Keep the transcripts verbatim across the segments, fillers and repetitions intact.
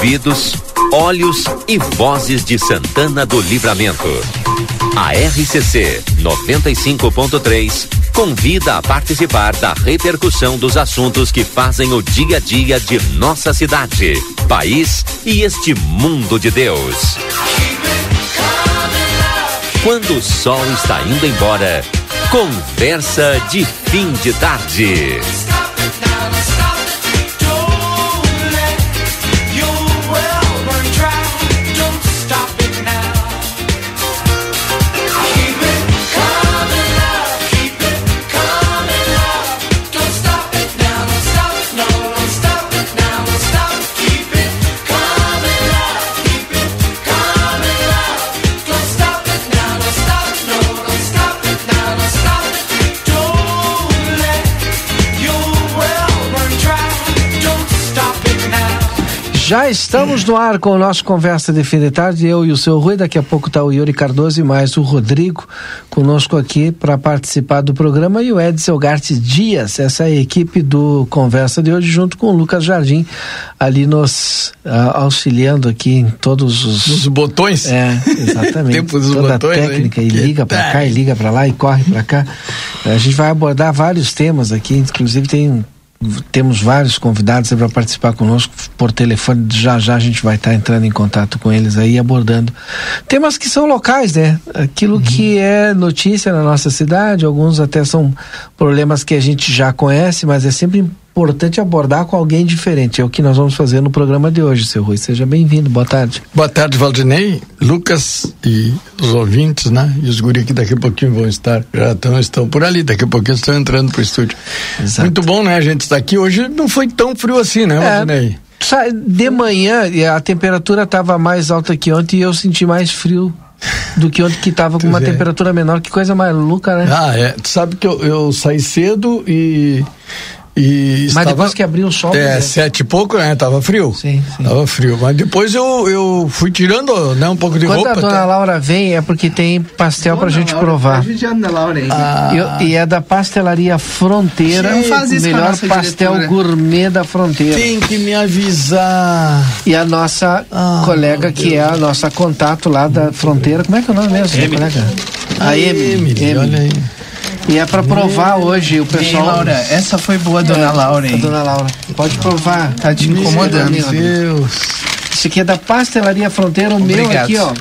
Bebidos, óleos e vozes de Santana do Livramento. A R C C noventa e cinco ponto três convida a participar da repercussão dos assuntos que fazem o dia a dia de nossa cidade, país e este mundo de Deus. Quando o sol está indo embora, conversa de fim de tarde. Já estamos no ar com o nosso Conversa de Fim de Tarde, eu e o seu Rui, daqui a pouco está o Yuri Cardoso e mais o Rodrigo conosco aqui para participar do programa, e o Edson Garte Dias, essa é a equipe do Conversa de hoje, junto com o Lucas Jardim, ali nos uh, auxiliando aqui em todos os... Os botões? É, exatamente. Tempo dos Toda botões, a técnica, hein? E liga para cá, e liga para lá, e corre para cá. A gente vai abordar vários temas aqui, inclusive tem... temos vários convidados para participar conosco por telefone, já já a gente vai estar tá entrando em contato com eles aí, abordando temas que são locais, né? Aquilo uhum. que é notícia na nossa cidade, alguns até são problemas que a gente já conhece, mas é sempre importante abordar com alguém diferente, é o que nós vamos fazer no programa de hoje, seu Rui, seja bem-vindo, boa tarde. Boa tarde, Valdinei, Lucas e os ouvintes, né, e os guri que daqui a pouquinho vão estar, já estão, estão por ali, daqui a pouquinho estão entrando pro estúdio. Exato. Muito bom, né, a gente está aqui, hoje não foi tão frio assim, né, Valdinei? É, de manhã a temperatura estava mais alta que ontem e eu senti mais frio do que ontem, que tava com uma temperatura menor, que coisa maluca, né? Ah, é, tu sabe que eu, eu saí cedo e... E mas estava, depois que abriu o sol... É, né? Sete e pouco, né? Tava frio. Sim, sim. Tava frio. Mas depois eu, eu fui tirando, né? Um pouco de Quando roupa. Quando a dona até. Laura vem, é porque tem pastel dona pra gente Laura, provar. Tá Laura, ah. eu, e é da Pastelaria Fronteira. Não faz isso, melhor pastel diretora. Gourmet da Fronteira. Tem que me avisar. E a nossa ah, colega, que é a nossa contato lá da Fronteira. Como é que é o nome mesmo? Emily. Colega? A Emily. Olha aí. E é pra provar hum. hoje o pessoal. Ei, Laura, essa foi boa, dona é, Laura, hein? Dona Laura, pode provar. Tá te incomodando. Meu Deus. Isso aqui é da Pastelaria Fronteira, o meu aqui, ó.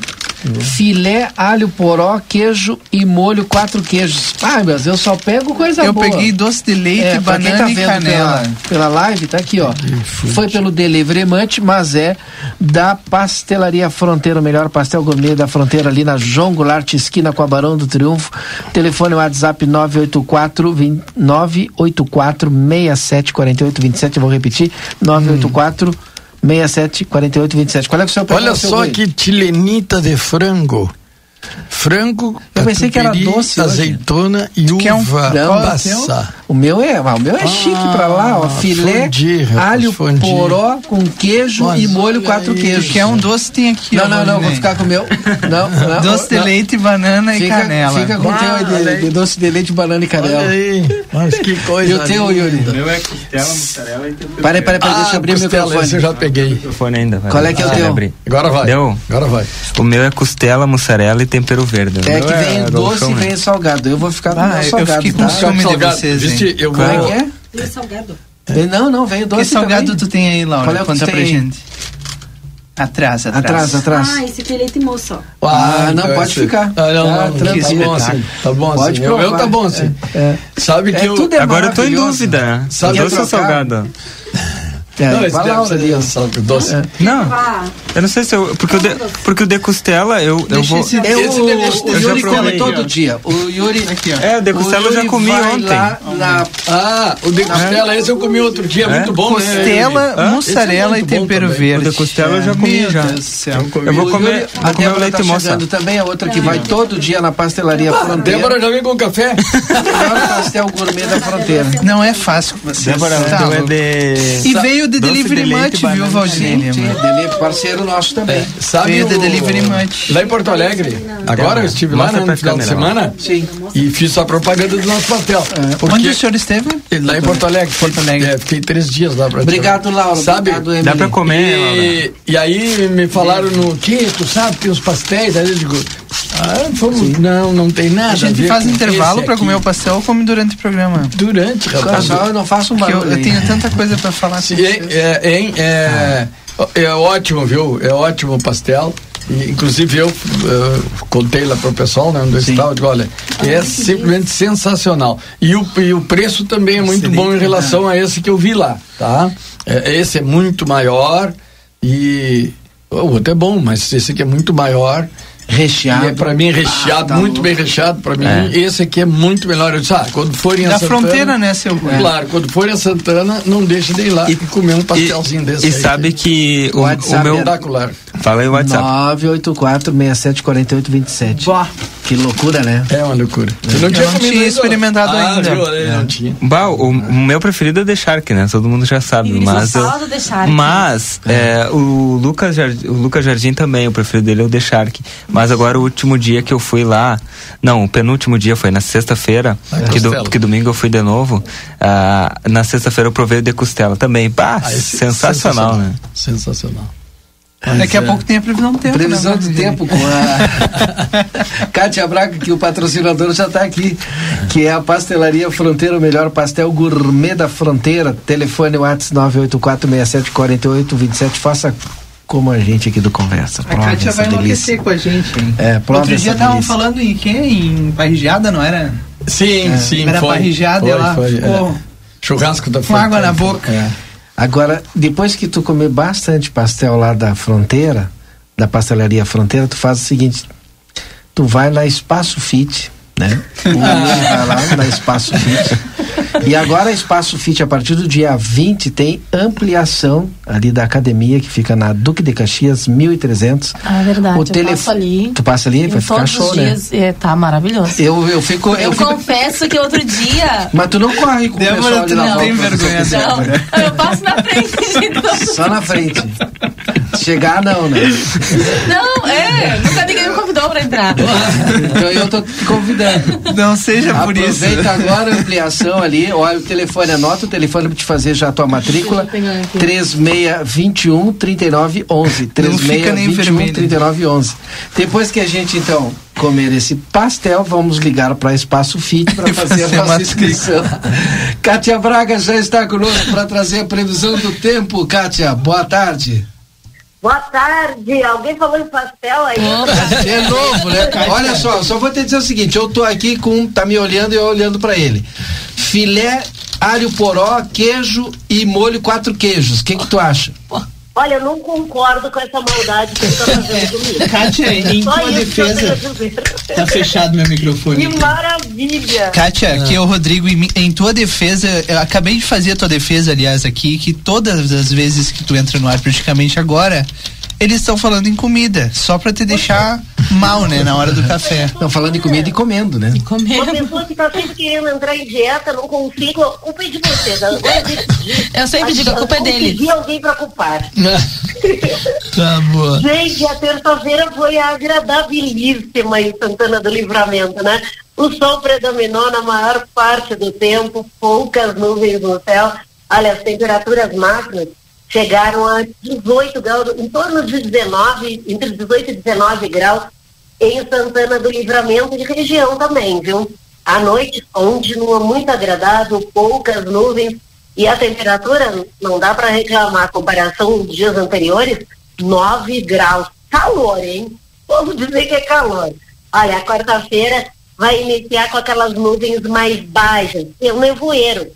Uhum. Filé, alho, poró, queijo e molho, quatro queijos. Ai, meu Deus, eu só pego coisa eu boa. Eu peguei doce de leite, é, banana tá e canela. Pela, pela live, tá aqui, ó. Foi pelo Deliveremante, mas é da Pastelaria Fronteira, o melhor pastel gourmet da Fronteira, ali na João Goulart, esquina com a Barão do Triunfo. Telefone WhatsApp nove oito quatro, seis sete quatro oito dois sete. Eu vou repetir, nove oito quatro... Hum. seis sete quatro oito dois sete. Qual é o seu problema? Olha só que tilenita de frango. Frango, eu pensei que era doce, azeitona e uva passa. O meu é, o meu é chique pra lá, ó, filé, alho, poró com queijo e molho quatro queijos. Que é um doce, tem aqui. Não, não, não, vou ficar com o meu. Não, não, doce de leite, banana e canela. Fica com o teu, doce de leite, banana e canela. Olha aí. Mas que coisa. E o teu, Yuri? O meu é costela, mussarela e tempero. Peraí, peraí, peraí, deixa eu abrir o microfone. Esse eu já peguei. Qual é que é o teu? Agora vai. Agora vai. O meu é costela, mussarela e tempero verde. É que vem é, doce e vem salgado. Eu vou ficar com o ah, salgado. Eu tá? com salgado. Vocês, Viste, eu Como vou... é que é? Salgado. É. Não, não, vem doce. Que salgado também? Tu tem aí, Laura? Qual é o Conta pra gente. Atrás, atrás. Atrás, atrás. Ah, esse filé tem moço. Ah, ah, não, então pode esse... ficar. Ah, não, ah, não, não, não, tá bom assim. Tá bom assim. Pode provar. Eu tá bom assim. É, é. Sabe que é, eu... É Agora eu tô em dúvida. Sabe doce ou salgado? É, não, esse Laura, ali, ó, doce. É. Não, eu não sei se eu... Porque, eu de, porque o de costela, eu, eu vou... Esse, eu, esse o, o Yuri come todo dia. O Yuri... Aqui, ó. É, o de costela eu já comi ontem. Lá na, ah, o de costela, é. esse eu comi outro dia, é muito bom. Costela, né? mussarela é e tempero verde. O de costela eu já comi, é. já. Eu vou comer o, Yuri, vou comer o leite tá moça. Também a outra que é. vai todo dia na Pastelaria ah, Fronteira. Débora já vem com café. O pastel gourmet da Fronteira. Não é fácil com vocês. Débora, é de... E veio de Doce Delivery de Much, viu, Valdinei? Parceiro nosso também. É, sabe o... de Delivery Much. Lá em Porto Alegre, agora eu estive lá no final de semana e fiz a propaganda do nosso pastel. Onde o senhor esteve? Lá em Porto Alegre. Porto Alegre. Fiquei três dias lá. Obrigado, Laura. Sabe? Dá pra comer, e aí me falaram no que, tu sabe, tem os pastéis, aí eu digo... Ah, fomos, não, não tem nada. A gente a faz intervalo pra comer o pastel ou come durante o programa? Durante, rapaz. Só eu não faço um barulho. Eu, eu tenho tanta coisa pra falar assim. É, é, é, é, é ótimo, viu? É ótimo o pastel. E, inclusive eu uh, contei lá pro pessoal, né? No estado, digo, olha, é simplesmente sensacional. E o, e o preço também é muito bom em relação a esse que eu vi lá, tá? É, esse é muito maior e o outro é bom, mas esse aqui é muito maior. Recheado. É pra mim recheado, ah, tá muito louco. Bem recheado pra mim. É. Esse aqui é muito melhor. Eu disse, ah, quando forem a Santana... Da fronteira, né, seu... É. Claro, quando forem a Santana, não deixe de ir lá e comer um pastelzinho e, desse. E aí, sabe que o, o meu... É... Fala aí o WhatsApp. nove oito quatro, seis sete quatro oito dois sete. Boa. Que loucura, né? É uma loucura. É. Eu não tinha, eu não tinha experimentado ah, ainda. Viu, eu não tinha. Bah, o, o meu preferido é The Shark, né? Todo mundo já sabe. E mas eu, do The Shark. Mas é. É, o, Lucas Jardim, o Lucas Jardim também, o preferido dele é o The Shark. Mas agora o último dia que eu fui lá, não, o penúltimo dia foi na sexta-feira, ah, que, do, que domingo eu fui de novo, ah, na sexta-feira eu provei o de costela também, pá, ah, sensacional, sensacional, né? Sensacional. Mas daqui é... a pouco tem a previsão do tempo. Previsão do tempo com a Kátia Braga, que o patrocinador já está aqui, que é a Pastelaria Fronteira, o melhor pastel gourmet da fronteira. Telefone WhatsApp nove oito quatro, seis sete quatro oito dois sete, faça como a gente aqui do Conversa. A Kátia vai enlouquecer com a gente, hein? É, outro dia estavam falando em quê? Em Parrichada, não era? Sim, é, sim. Era foi, Parrichada foi, e ela foi, ficou... É. Churrasco da Fronteira. Com água na boca. É. Agora, depois que tu comer bastante pastel lá da Fronteira, da Pastelaria Fronteira, tu faz o seguinte, tu vai lá Espaço Fit, né? O vai lá na Espaço Fit. E agora Espaço Fit, a partir do dia vinte, tem ampliação ali da academia, que fica na Duque de Caxias, mil e trezentos. Ah, é verdade, o eu telef... passo ali. Tu passa ali? Vai ficar show, né? Todos os dias, é, tá maravilhoso. Eu, eu fico... Eu, eu fico... confesso que outro dia... Mas tu não corre com o pessoal de lá. Não, tem vergonha. Não, eu passo na frente. De só na frente. Chegar, não, né? Não, é, nunca ninguém me convidou pra entrar. Então eu tô te convidando. Não seja por aproveita isso. Aproveita agora a ampliação ali. Olha o telefone, anota o telefone pra te fazer já a tua matrícula. três seis dois um, três nove um um. três seis dois um, três nove um um. Depois que a gente, então, comer esse pastel, vamos ligar para Espaço Fit para fazer a nossa inscrição. Kátia Braga já está conosco para trazer a previsão do tempo. Kátia, boa tarde. Boa tarde, alguém falou em pastel aí? É novo, né? Olha só, só vou te dizer o seguinte, eu tô aqui com, tá me olhando e eu olhando pra ele. Filé, alho poró, queijo e molho quatro queijos, o que que tu acha? Olha, eu não concordo com essa maldade que você tá fazendo comigo. Kátia, em só tua defesa, tá fechado meu microfone. Que então. Maravilha! Kátia, aqui é o Rodrigo, em, em tua defesa, eu acabei de fazer a tua defesa, aliás, aqui, que todas as vezes que tu entra no ar, praticamente agora, eles estão falando em comida, só pra te deixar mal, né, na hora do café. Estão falando em comida e comendo, né? E comendo. Uma pessoa que tá sempre querendo entrar em dieta, não consigo, a culpa é de você. Eu sempre digo, a culpa é dele. Eu pedi alguém pra culpar. Tá boa. Gente, a terça-feira foi agradabilíssima em Santana do Livramento, né? O sol predominou na maior parte do tempo, poucas nuvens no céu. Olha, as temperaturas máximas chegaram a dezoito graus, em torno de dezenove, entre dezoito e dezenove graus, em Santana do Livramento e região também, viu? A noite continua muito agradável, poucas nuvens, e a temperatura, não dá para reclamar, a comparação dos dias anteriores, nove graus. Calor, hein? Vamos dizer que é calor. Olha, a quarta-feira vai iniciar com aquelas nuvens mais baixas, tem um nevoeiro,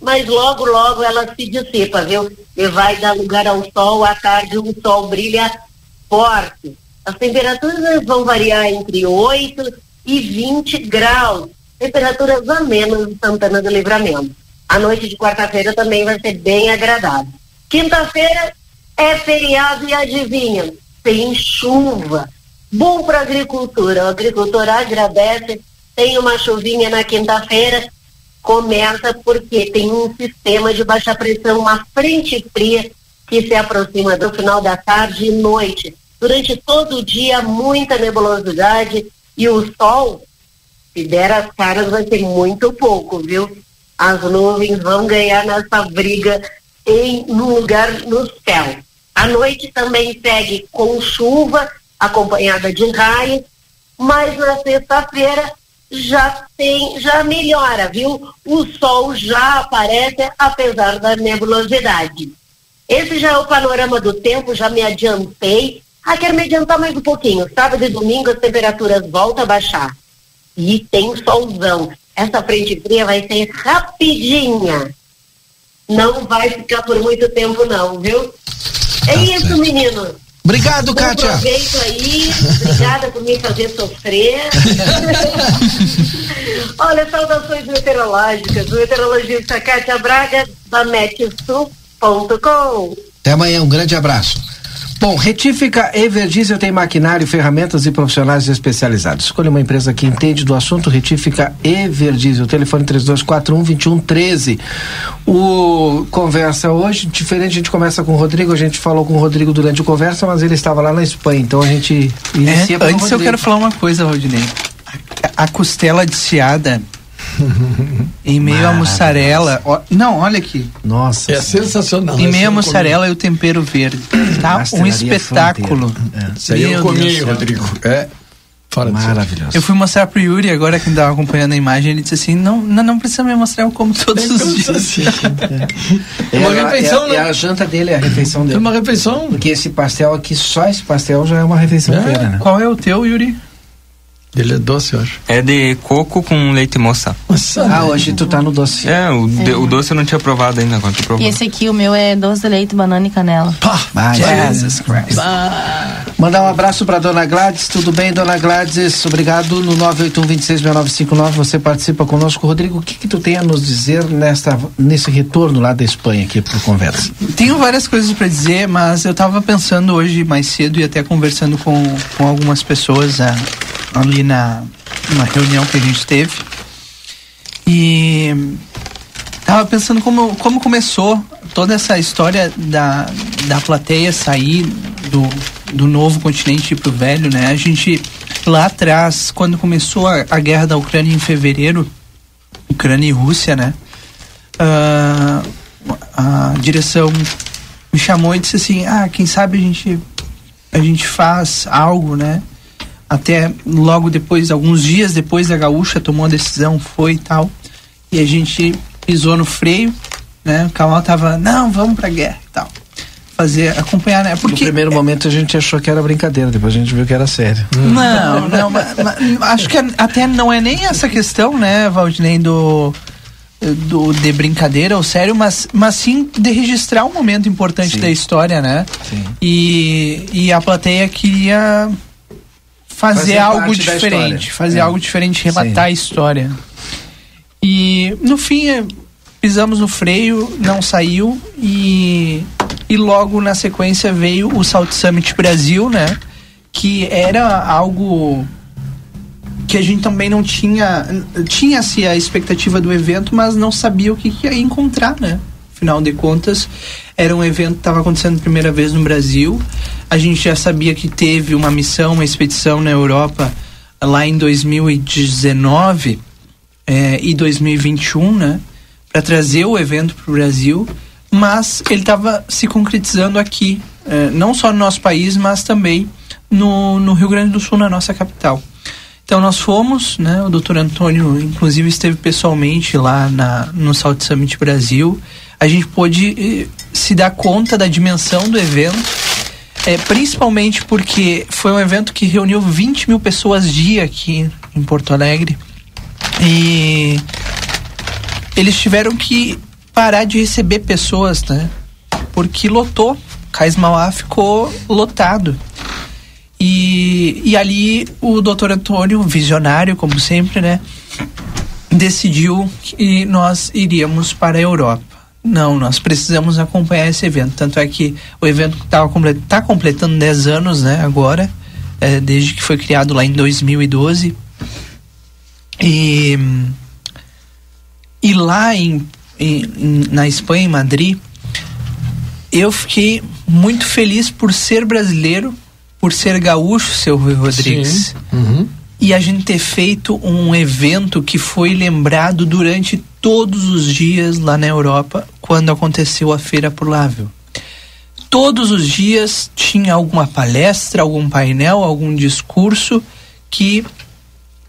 mas logo, logo ela se dissipa, viu? E vai dar lugar ao sol, à tarde o sol brilha forte. As temperaturas vão variar entre oito e vinte graus. Temperaturas amenas em Santana do Livramento. A noite de quarta-feira também vai ser bem agradável. Quinta-feira é feriado e adivinha, tem chuva. Bom para a agricultura. O agricultor agradece, tem uma chuvinha na quinta-feira. começa porque tem um sistema de baixa pressão, uma frente fria que se aproxima do final da tarde e noite. Durante todo o dia, muita nebulosidade e o sol, se der as caras, vai ser muito pouco, viu? As nuvens vão ganhar nessa briga em um lugar no céu. A noite também segue com chuva, acompanhada de raios, mas na sexta-feira já tem, já melhora, viu? O sol já aparece, apesar da nebulosidade. Esse já é o panorama do tempo, já me adiantei. Ah, quero me adiantar mais um pouquinho. Sábado e domingo as temperaturas voltam a baixar. E tem solzão. Essa frente fria vai ser rapidinha. Não vai ficar por muito tempo não, viu? É isso, menino. Obrigado, Kátia. Aproveito aí. Obrigada por me fazer sofrer. Olha, saudações meteorológicas. O meteorologista Kátia Braga, da MetSul ponto com. Até amanhã, um grande abraço. Bom, Retífica Everdiesel tem maquinário, ferramentas e profissionais especializados. Escolha uma empresa que entende do assunto. Retífica Everdiesel, telefone três dois quatro um, dois um um três. O Conversa hoje, diferente, a gente começa com o Rodrigo. A gente falou com o Rodrigo durante o Conversa, mas ele estava lá na Espanha, então a gente inicia é, com o Rodrigo. Antes eu quero falar uma coisa, Rodinei. A, a costela desfiada em meio à mussarela, ó, não, olha aqui, nossa, é sensacional. Em meio à mussarela e o tempero verde, tá? Um espetáculo. É. Isso aí eu comi, Rodrigo. É. Fora maravilhoso. Eu fui mostrar pro Yuri agora, que me estava acompanhando a imagem, ele disse assim, não, não, não precisa me mostrar, eu como todos os como dias. Assim. É, é uma é, refeição, é, né? É a janta dele, é a refeição dele. É uma refeição. Porque esse pastel aqui, só esse pastel já é uma refeição é. Plena, né? Qual é o teu, Yuri? Ele é doce, eu acho. É de coco com leite moça. Nossa, ah, hoje tu tá no doce. É, o, é. De, o doce eu não tinha provado ainda. Agora tô provando. E esse aqui, o meu é doce de leite, banana e canela. Pá, Jesus Christ. Bah. Mandar um abraço pra Dona Gladys. Tudo bem, Dona Gladys? Obrigado. No nove oito um, dois seis, nove nove cinco nove você participa conosco. Rodrigo, o que que tu tem a nos dizer nesta, nesse retorno lá da Espanha aqui pro Conversa? Tenho várias coisas pra dizer, mas eu tava pensando hoje mais cedo e até conversando com, com algumas pessoas, a ali na uma reunião que a gente teve, e tava pensando como, como começou toda essa história da, da plateia sair do, do novo continente pro velho, né? A gente lá atrás, quando começou a, a guerra da Ucrânia em fevereiro, Ucrânia e Rússia, né? Uh, a direção me chamou e disse assim, ah, quem sabe a gente a gente faz algo, né? Até logo depois, alguns dias depois, a Gaúcha tomou a decisão, foi e tal, e a gente pisou no freio, né? O Kamal tava, não, vamos pra guerra e tal, fazer, acompanhar, né? Porque no primeiro é... momento a gente achou que era brincadeira, depois a gente viu que era sério. Não, não, mas, mas, acho que até não é nem essa questão, né, Valdinei, do, do, de brincadeira ou sério, mas, mas sim de registrar um momento importante, sim, da história, né? Sim. E, e a plateia queria... Fazer, fazer algo diferente, fazer é. algo diferente, relatar Sim. a história. E no fim, pisamos no freio, não saiu, e, e logo na sequência veio o South Summit Brasil, né? Que era algo que a gente também não tinha, tinha-se a expectativa do evento, mas não sabia o que, que ia encontrar, né? Afinal de contas, era um evento que estava acontecendo pela primeira vez no Brasil. A gente já sabia que teve uma missão, uma expedição na Europa lá em dois mil e dezenove é, e dois mil e vinte e um, né, para trazer o evento para o Brasil, mas ele estava se concretizando aqui, é, não só no nosso país, mas também no, no Rio Grande do Sul, na nossa capital. Então nós fomos, né, o doutor Antônio inclusive esteve pessoalmente lá na, no South Summit Brasil. A gente pôde se dar conta da dimensão do evento, é, principalmente porque foi um evento que reuniu vinte mil pessoas dia aqui em Porto Alegre, e eles tiveram que parar de receber pessoas, né? Porque lotou, Cais Mauá ficou lotado. E, e ali o doutor Antônio, visionário como sempre, né, decidiu que nós iríamos para a Europa. Não, nós precisamos acompanhar esse evento. Tanto é que o evento está completando dez anos, né, agora, é, desde que foi criado lá em dois mil e doze. E, E lá em, em, na Espanha, em Madrid, eu fiquei muito feliz por ser brasileiro, por ser gaúcho, seu Rui Rodrigues. Uhum. E a gente ter feito um evento que foi lembrado durante todos os dias lá na Europa, quando aconteceu a feira por lá, viu? Todos os dias tinha alguma palestra, algum painel, algum discurso que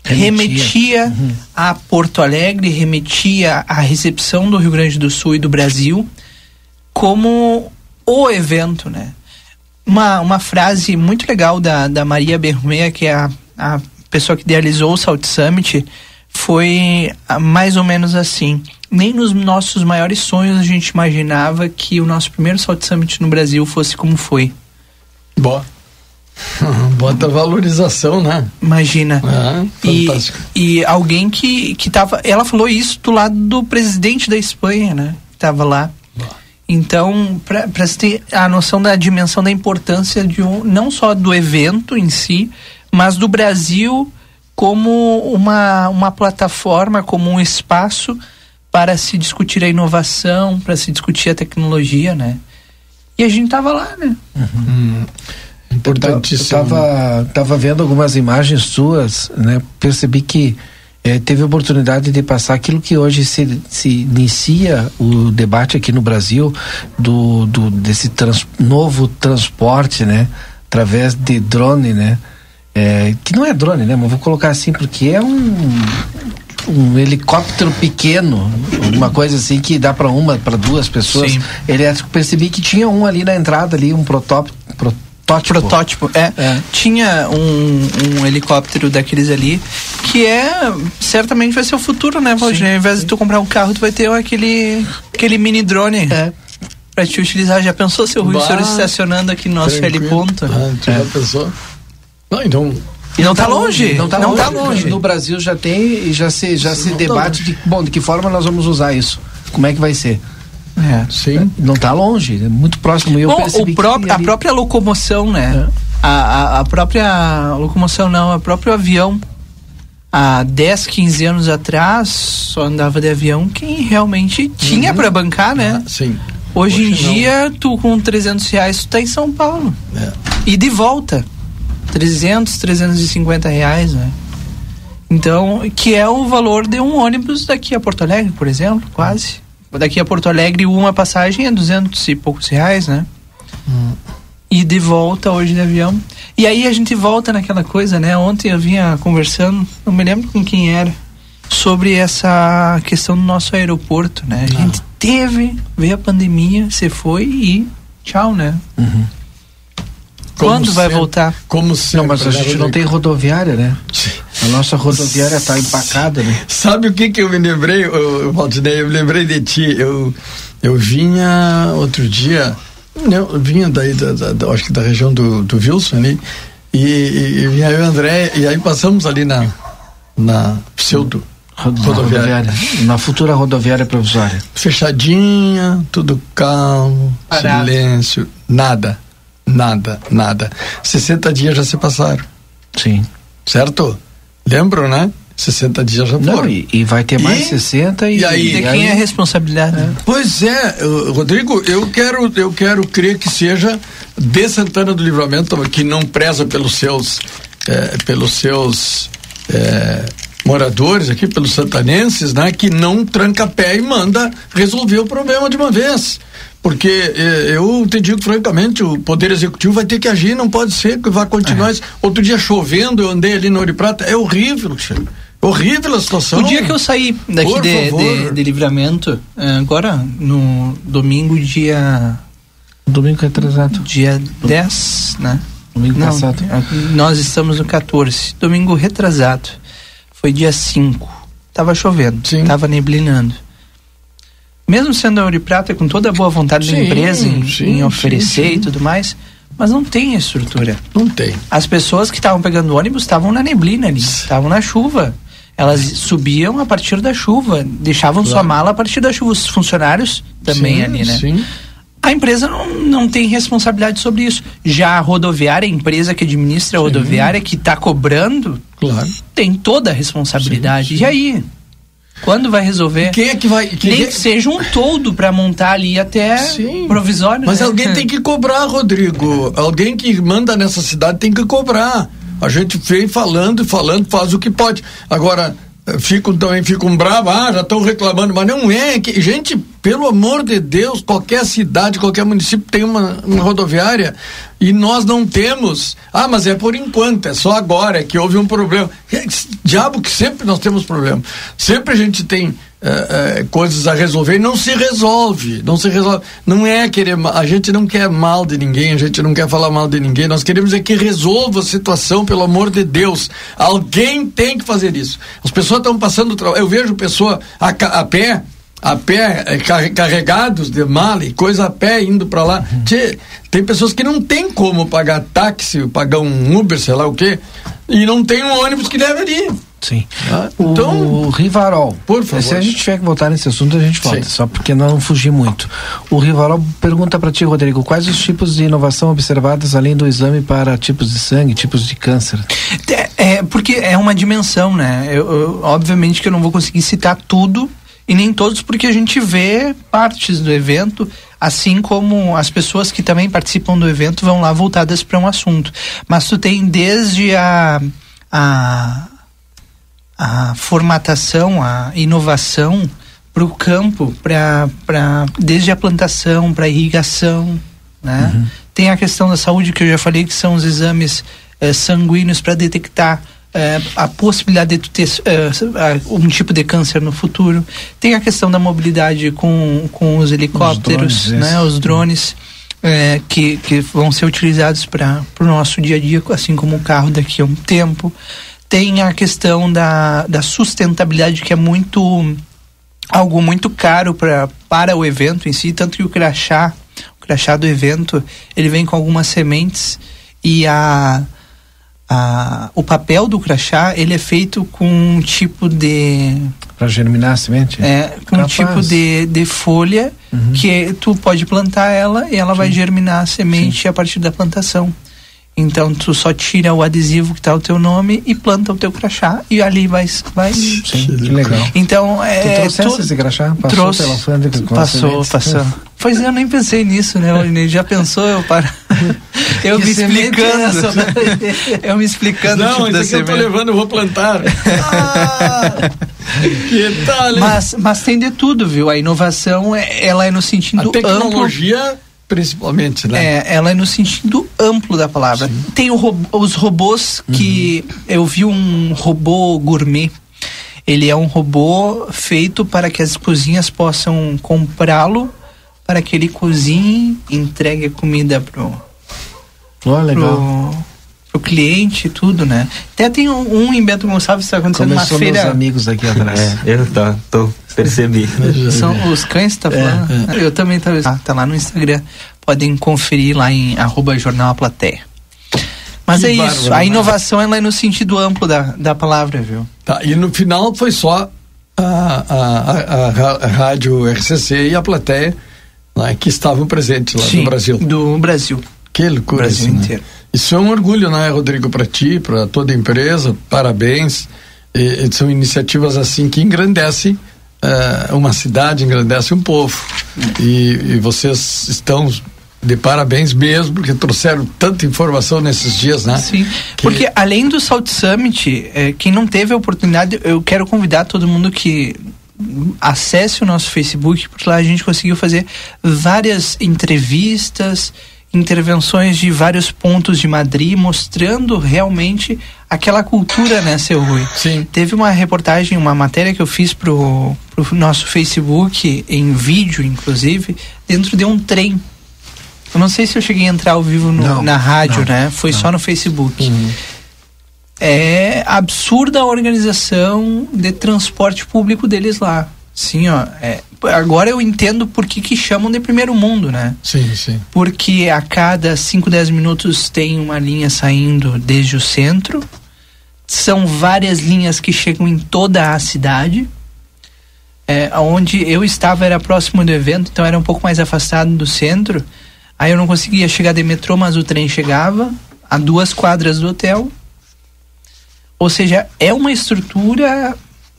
remetia, remetia uhum. a Porto Alegre, remetia à recepção do Rio Grande do Sul e do Brasil como o evento, né? Uma, uma frase muito legal da, da Maria Berrumea, que é a, a pessoa que idealizou o South Summit, foi mais ou menos assim: nem nos nossos maiores sonhos a gente imaginava que o nosso primeiro South Summit no Brasil fosse como foi. Boa. Bota valorização, né? Imagina. Ah, fantástico. E, e alguém que, que tava... Ela falou isso do lado do presidente da Espanha, né? Que tava lá. Boa. Então, para se ter a noção da dimensão da importância de um, não só do evento em si, mas do Brasil como uma, uma plataforma, como um espaço para se discutir a inovação, para se discutir a tecnologia, né? E a gente tava lá, né? Uhum. Importantíssimo. Eu tava, tava vendo algumas imagens suas, né? Percebi que é, teve oportunidade de passar aquilo que hoje se, se inicia o debate aqui no Brasil do, do desse trans, novo transporte, né? Através de drone, né? É, que não é drone, né? Mas vou colocar assim porque é um, um helicóptero pequeno, uma coisa assim que dá para uma, para duas pessoas. Sim. Elétrico. Percebi que tinha um ali na entrada, ali um protótipo. Prot... Tótipo. Protótipo, é. é. Tinha um, um helicóptero daqueles ali, que é, certamente vai ser o futuro, né, Valdir? Ao invés sim. de tu comprar um carro, tu vai ter aquele, aquele mini drone. É. Pra te utilizar. Já pensou, seu Rui, o senhor estacionando aqui no nosso L ponto? Ah, tu é. já pensou? Não, então... E não, não tá, tá longe, longe, não tá não longe. Tá longe. No Brasil já tem, e já se, já se debate tá de, bom, de que forma nós vamos usar isso? Como é que vai ser? É, sim. Não está longe, é muito próximo. Eu Bom, o pró- ali... a própria locomoção, né? É. A, a, a própria locomoção não, o próprio avião. Há dez, quinze anos atrás, só andava de avião quem realmente tinha uhum. para bancar, né? Ah, sim. Hoje, Hoje em não. dia, tu com trezentos reais, tu tá em São Paulo. É. E de volta, trezentos, trezentos e cinquenta reais, né? Então, que é o valor de um ônibus daqui a Porto Alegre, por exemplo, quase. Daqui a Porto Alegre, uma passagem é duzentos e poucos reais, né? Hum. E de volta hoje de avião. E aí a gente volta naquela coisa, né? Ontem eu vinha conversando, não me lembro com quem era, sobre essa questão do nosso aeroporto, né? A gente teve, veio a pandemia, você foi e tchau, né? Uhum. Quando vai voltar? Como sempre. Não, mas a gente não tem rodoviária, né? A nossa rodoviária tá empacada, né? Sabe o que que eu me lembrei, Valdinei? Eu me lembrei de ti. Eu, eu vinha outro dia, eu vinha daí, da, da, da, acho que da região do, do Wilson ali, e, e, e vinha eu e o André, e aí passamos ali na, na pseudo rodoviária. Na futura rodoviária provisória. Fechadinha, tudo calmo, parado. Silêncio, nada. Nada, nada. sessenta dias já se passaram. Sim. Certo? Lembram, né? sessenta dias já foram. Não, e, e vai ter mais e, sessenta e, e aí, de quem aí, é a responsabilidade? Né? Pois é, Rodrigo, eu quero, eu quero crer que seja de Santana do Livramento, que não preza pelos seus é, pelos seus é, moradores aqui, pelos santanenses, né? Que não tranca pé e manda resolver o problema de uma vez. Porque eu te digo francamente, o Poder Executivo vai ter que agir, não pode ser que vai continuar é. isso. Outro dia chovendo, eu andei ali na Ouro e Prata, é horrível, cheiro. Horrível a situação. O dia que eu saí daqui de, de, de Livramento, agora no domingo, dia... Domingo que é atrasado. Dia dez, né? Domingo não, passado. Nós estamos no quatorze, domingo retrasado. Foi dia cinco. Tava chovendo, sim. Tava neblinando. Mesmo sendo a Ouro e Prata, com toda a boa vontade sim, da empresa em, sim, em oferecer sim, sim. e tudo mais, mas não tem estrutura. Não tem. As pessoas que estavam pegando ônibus estavam na neblina ali, estavam na chuva. Elas subiam a partir da chuva, deixavam claro. Sua mala a partir da chuva. Os funcionários também sim, ali, né? Sim. A empresa não, não tem responsabilidade sobre isso. Já a rodoviária, a empresa que administra a sim. rodoviária, que está cobrando, claro. Tem toda a responsabilidade. Sim, sim. E aí? Quando vai resolver? Quem é que vai... Que Nem que, que seja um toldo para montar ali até Sim. provisório. Mas né? alguém tem que cobrar, Rodrigo. Alguém que manda nessa cidade tem que cobrar. A gente vem falando e falando, faz o que pode. Agora... Ficam também, ficam bravos, ah, já estão reclamando, mas não é que, gente, pelo amor de Deus, qualquer cidade, qualquer município tem uma, uma rodoviária e nós não temos. Ah, mas é por enquanto, é só agora que houve um problema. É, diabo que sempre nós temos problema, sempre a gente tem é, é, coisas a resolver e não se resolve, não se resolve. Não é querer, a gente não quer mal de ninguém, a gente não quer falar mal de ninguém, nós queremos é que resolva a situação, pelo amor de Deus. Alguém tem que fazer isso. As pessoas estão passando trabalho, eu vejo pessoa a, a pé, a pé, carregados de mala e coisa a pé, indo pra lá. Tchê, tem pessoas que não tem como pagar táxi, pagar um Uber, sei lá o quê, e não tem um ônibus que leva ali. Sim. Ah, então, o Rivarol, por favor. Se a gente tiver que voltar nesse assunto, a gente volta, Sim. só porque não fugir muito. O Rivarol pergunta pra ti, Rodrigo, quais os tipos de inovação observadas além do exame para tipos de sangue, tipos de câncer? É, é porque é uma dimensão, né? Eu, eu, obviamente que eu não vou conseguir citar tudo, e nem todos, porque a gente vê partes do evento, assim como as pessoas que também participam do evento vão lá voltadas para um assunto. Mas tu tem desde a, a, a formatação, a inovação para o campo, pra, pra, desde a plantação, para a irrigação, né? Uhum. Tem a questão da saúde, que eu já falei, que são os exames eh, sanguíneos para detectar É, a possibilidade de tu ter é, um tipo de câncer no futuro. Tem a questão da mobilidade com, com os helicópteros, os drones, né? Os drones é, que, que vão ser utilizados para o nosso dia a dia, assim como o carro daqui a um tempo. Tem a questão da, da sustentabilidade, que é muito algo muito caro pra, para o evento em si, tanto que o crachá, o crachá do evento, ele vem com algumas sementes e a Ah, o papel do crachá, ele é feito com um tipo de... Para germinar a semente? É, com Capaz. um tipo de, de folha, uhum. que tu pode plantar ela e ela Sim. vai germinar a semente Sim. a partir da plantação. Então tu só tira o adesivo que tá o teu nome e planta o teu crachá e ali vai... vai... Sim, que legal. Então, é, tu trouxeste tu... esse crachá? Passou trouxe, pela alfândega com Passou, a passou. Pois eu nem pensei nisso, né, Olinei? Já pensou eu parar? Eu que me explicando. Essa... eu me explicando. Não, tipo isso que eu tô levando, eu vou plantar. Ah, que tal, hein? Mas, mas tem de tudo, viu? A inovação, ela é no sentido amplo. A tecnologia... Amplo. Principalmente, né? É, ela é no sentido amplo da palavra. Sim. Tem o ro- os robôs que... Uhum. Eu vi um robô gourmet. Ele é um robô feito para que as cozinhas possam comprá-lo, para que ele cozinhe e entregue a comida pro... Oh, legal. Pro... o cliente e tudo, né? Até tem um, um em Bento Gonçalves, está acontecendo Começou uma feira... Começou amigos aqui atrás. É, eu tá, tô, percebi. São os cães que tá falando? É, é. Eu também, talvez. Ah, tá lá no Instagram. Podem conferir lá em arroba jornal A Plateia. Mas que é bárbaro, isso, a inovação ela é no sentido amplo da, da palavra, viu? Tá, e no final foi só a, a, a, a rádio R C C e a plateia, né, que estavam presentes lá Sim, no Brasil. do Brasil. Que loucura, Brasil assim, inteiro. Né? Isso é um orgulho, né, Rodrigo, para ti, para toda a empresa, parabéns. E, e são iniciativas assim que engrandecem uh, uma cidade, engrandecem um povo. E, e vocês estão de parabéns mesmo, porque trouxeram tanta informação nesses dias, né? Sim, que... porque além do South Summit, é, quem não teve a oportunidade, eu quero convidar todo mundo que... acesse o nosso Facebook, porque lá a gente conseguiu fazer várias entrevistas, intervenções de vários pontos de Madrid, mostrando realmente aquela cultura, né, seu Rui? Sim. Teve uma reportagem, uma matéria que eu fiz pro, pro nosso Facebook, em vídeo, inclusive, dentro de um trem. Eu não sei se eu cheguei a entrar ao vivo no, não, na rádio, não, né? Foi não. só no Facebook. Uhum. É absurda a organização de transporte público deles lá. Sim, ó. É, agora eu entendo por que que chamam de primeiro mundo, né? Sim, sim. Porque a cada cinco, dez minutos tem uma linha saindo desde o centro. São várias linhas que chegam em toda a cidade. É, onde eu estava era próximo do evento, então era um pouco mais afastado do centro. Aí eu não conseguia chegar de metrô, mas o trem chegava a duas quadras do hotel. Ou seja, é uma estrutura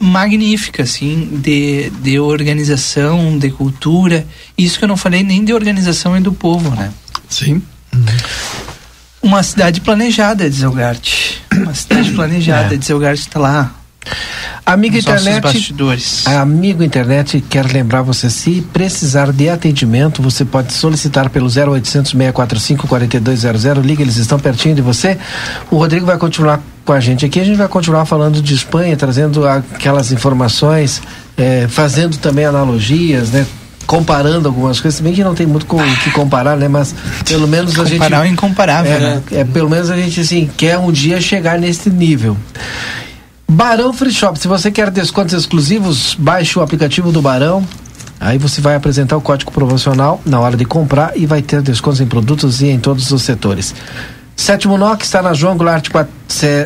magnífica, assim, de, de organização, de cultura. Isso que eu não falei nem de organização e do povo, né? Sim. Uhum. Uma cidade planejada, Dieselgart. Uma cidade planejada, é. Dieselgart está lá. Amigo Internet, a Amigo Internet quer lembrar você, se precisar de atendimento, você pode solicitar pelo zero oitocentos, seis quatro cinco, quatro dois zero zero, liga, eles estão pertinho de você. O Rodrigo vai continuar com a gente aqui, a gente vai continuar falando de Espanha, trazendo aquelas informações, é, fazendo também analogias, né? Comparando algumas coisas, bem que não tem muito o com, que comparar, né? Mas pelo menos comparar a gente... Comparar é incomparável, é, né? É, pelo menos a gente, assim, quer um dia chegar nesse nível. Barão Free Shop, se você quer descontos exclusivos, baixe o aplicativo do Barão, aí você vai apresentar o código promocional na hora de comprar e vai ter descontos em produtos e em todos os setores. Sétimo Nock está na João Goulart,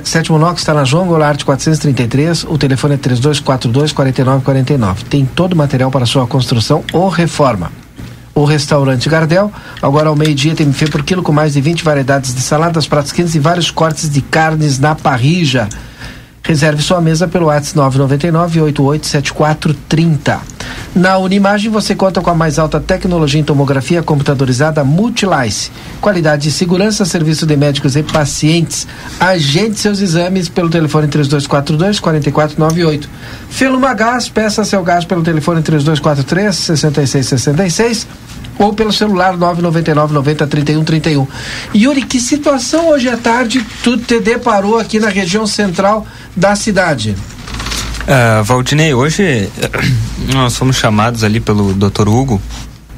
Sétimo Nock está na João Goulart quatrocentos e trinta e três, o telefone é trinta e dois quarenta e dois, quarenta e nove quarenta e nove. Tem todo o material para sua construção ou reforma. O Restaurante Gardel, agora ao meio-dia tem buffet por quilo com mais de vinte variedades de saladas, pratos quentes e vários cortes de carnes na parrija. Reserve sua mesa pelo WhatsApp nove nove nove, oito oito sete quatro três zero. Na Unimagem você conta com a mais alta tecnologia em tomografia computadorizada Multilice. Qualidade e segurança, serviço de médicos e pacientes. Agende seus exames pelo telefone trinta e dois quarenta e dois, quarenta e quatro noventa e oito. Feluma Gás, peça seu gás pelo telefone trinta e dois quarenta e três, sessenta e seis sessenta e seis. Ou pelo celular nove nove nove, nove zero três um três um. Yuri, que situação hoje à tarde tu te deparou aqui na região central da cidade? Uh, Valdinei, hoje nós fomos chamados ali pelo doutor Hugo.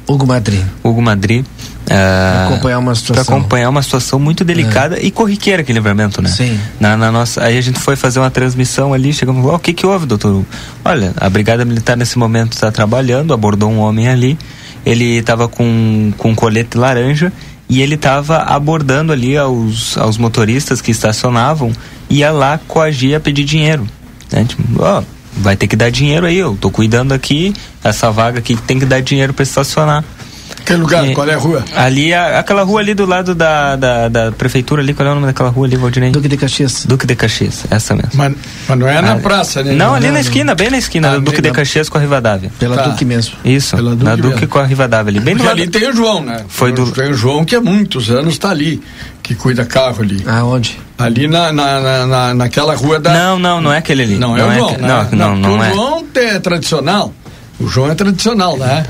Hugo Madri. Hugo Madri. Uh, acompanhar uma situação. Para acompanhar uma situação muito delicada é. e corriqueira aqui em Livramento, né? Sim. Na, na nossa, aí a gente foi fazer uma transmissão ali, chegamos lá, o que que houve, doutor Hugo? Olha, a Brigada Militar nesse momento está trabalhando, abordou um homem ali, ele estava com, com um colete laranja e ele estava abordando ali aos, aos motoristas que estacionavam, ia lá coagir a pedir dinheiro, né? Tipo, ó, vai ter que dar dinheiro aí, eu tô cuidando aqui, essa vaga aqui tem que dar dinheiro para estacionar. Que lugar? E, qual é a rua? Ali, a, aquela rua ali do lado da, da, da prefeitura ali, qual é o nome daquela rua ali, Valdinei? Duque de Caxias. Duque de Caxias, essa mesmo. Mas, mas não é na a, praça, né? Não, ali não, na esquina, bem na esquina, ah, Duque de Caxias com a Rivadavia. Pela tá. Duque mesmo. Isso, pela Duque na Duque mesmo. Com a Rivadavia ali. Bem do lado... ali tem o João, né? Foi do... Tem o João que há muitos anos tá ali, que cuida carro ali. Aonde? Ali na, na, na, na, naquela rua da... Não, não, não é aquele ali. Não, não é o João, é... né? Não, não, não, não é. O João é tradicional, o João é tradicional, né?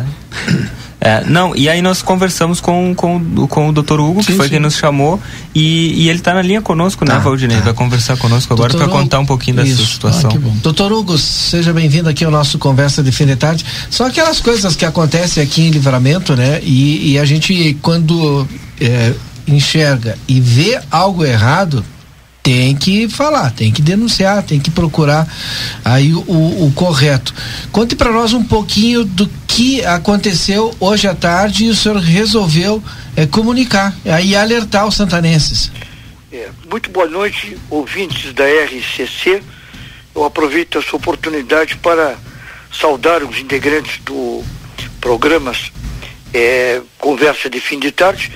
É, não, e aí nós conversamos com, com, com o doutor Hugo, sim, que foi sim. quem nos chamou, e, e ele está na linha conosco, né, tá, Valdinei? Tá. Vai conversar conosco agora para contar um pouquinho dessa isso. situação. Ah, que bom. Doutor Hugo, seja bem-vindo aqui ao nosso Conversa de Fim de Tarde. São aquelas coisas que acontecem aqui em Livramento, né? E, e a gente, quando é, enxerga e vê algo errado, tem que falar, tem que denunciar, tem que procurar aí o, o correto. Conte para nós um pouquinho do que aconteceu hoje à tarde e o senhor resolveu é, comunicar é, e alertar os santanenses. É, muito boa noite, ouvintes da R C C. Eu aproveito essa oportunidade para saudar os integrantes do programa é, Conversa de Fim de Tarde,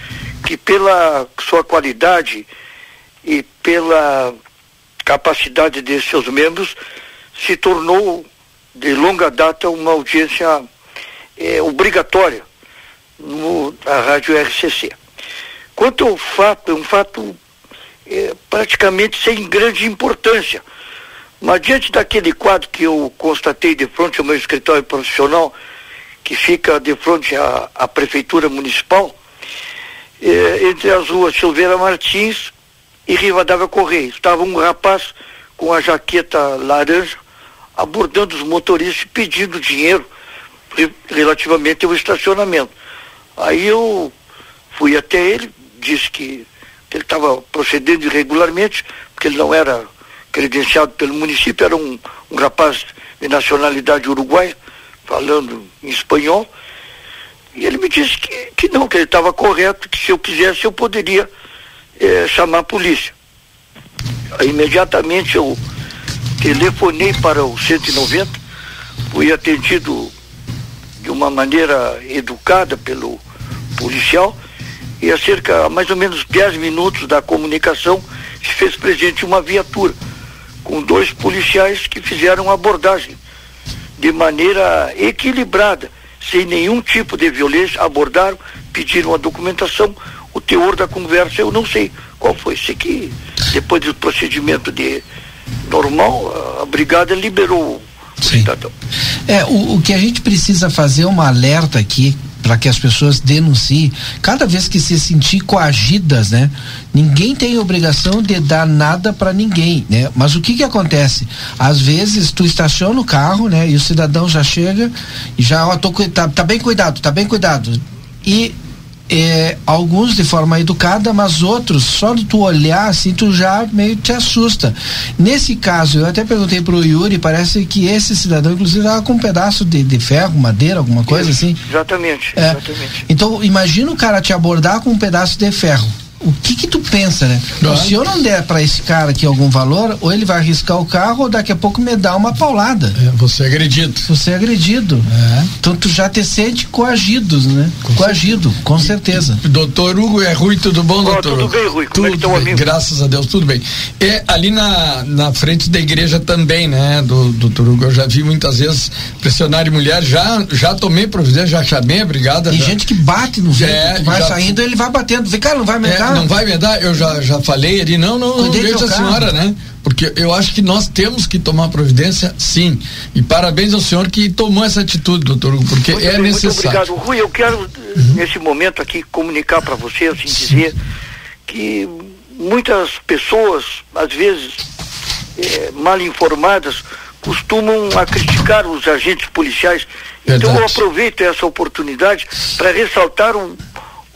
que pela sua qualidade e pela capacidade de seus membros, se tornou de longa data uma audiência é, obrigatória no, na Rádio R C C. Quanto ao fato, é um fato é, praticamente sem grande importância, mas diante daquele quadro que eu constatei de frente ao meu escritório profissional, que fica de frente à, à Prefeitura Municipal, é, entre as ruas Silveira Martins e Rivadavia Correia, estava um rapaz com a jaqueta laranja abordando os motoristas e pedindo dinheiro relativamente ao estacionamento. Aí eu fui até ele, disse que ele estava procedendo irregularmente, porque ele não era credenciado pelo município, era um, um rapaz de nacionalidade uruguaia, falando em espanhol, e ele me disse que, que não, que ele estava correto, que se eu quisesse eu poderia É, chamar a polícia. Imediatamente eu telefonei para o cento e noventa, fui atendido de uma maneira educada pelo policial e a cerca, a mais ou menos dez minutos da comunicação, se fez presente uma viatura com dois policiais que fizeram abordagem de maneira equilibrada, sem nenhum tipo de violência, abordaram, pediram a documentação, o teor da conversa eu não sei qual foi. Sei que depois do procedimento de normal, a brigada liberou o Sim. cidadão. É, o, o que a gente precisa fazer é uma alerta aqui, para que as pessoas denunciem, cada vez que se sentir coagidas, né? Ninguém tem obrigação de dar nada para ninguém, né? Mas o que que acontece? Às vezes tu estaciona o carro, né? E o cidadão já chega e já, ó, tô, tá, tá bem cuidado, tá bem cuidado. E é, alguns de forma educada, mas outros, só de tu olhar assim, tu já meio te assusta. Nesse caso, eu até perguntei pro Yuri, parece que esse cidadão, inclusive, estava com um pedaço de, de ferro, madeira, alguma coisa assim. Exatamente, é. exatamente. Então, imagina o cara te abordar com um pedaço de ferro. O que que tu pensa, né? Claro. Se eu não der pra esse cara aqui algum valor, ou ele vai arriscar o carro, ou daqui a pouco me dá uma paulada. É, você é agredido. Você é agredido. É. Então tu já te sente coagido, né? Com coagido, certeza. com certeza. Doutor Hugo, é Rui, tudo bom, doutor? Oh, tudo bem, Rui, como tudo é que bem, graças a Deus, tudo bem. É, ali na, na frente da igreja também, né, do, doutor Hugo, eu já vi muitas vezes pressionar mulher, já, já tomei providência, já chamei a brigada. Tem já. gente que bate no jeito, é, vai já... saindo, ele vai batendo, vê, cara, não vai me é. Não vai me dar, eu já, já falei, ele não, não, não vejo a senhora, né? Porque eu acho que nós temos que tomar providência, sim. E parabéns ao senhor que tomou essa atitude, doutor Hugo, porque muito é bem, necessário. Muito obrigado, Rui. Eu quero, uhum. nesse momento aqui, comunicar para você, assim, sim. dizer que muitas pessoas, às vezes, é, mal informadas, costumam a criticar os agentes policiais. Verdade. Então eu aproveito essa oportunidade para ressaltar um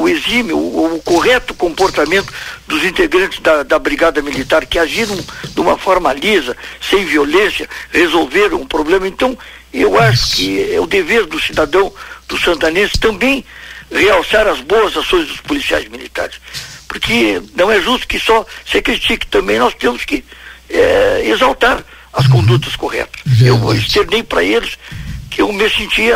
o exímio, o, o correto comportamento dos integrantes da, da Brigada Militar, que agiram de uma forma lisa, sem violência, resolveram o problema. Então, eu acho que é o dever do cidadão, do santanense, também realçar as boas ações dos policiais militares. Porque não é justo que só se critique também, nós temos que é, exaltar as uhum. condutas corretas. Verdade. Eu externei para eles que eu me sentia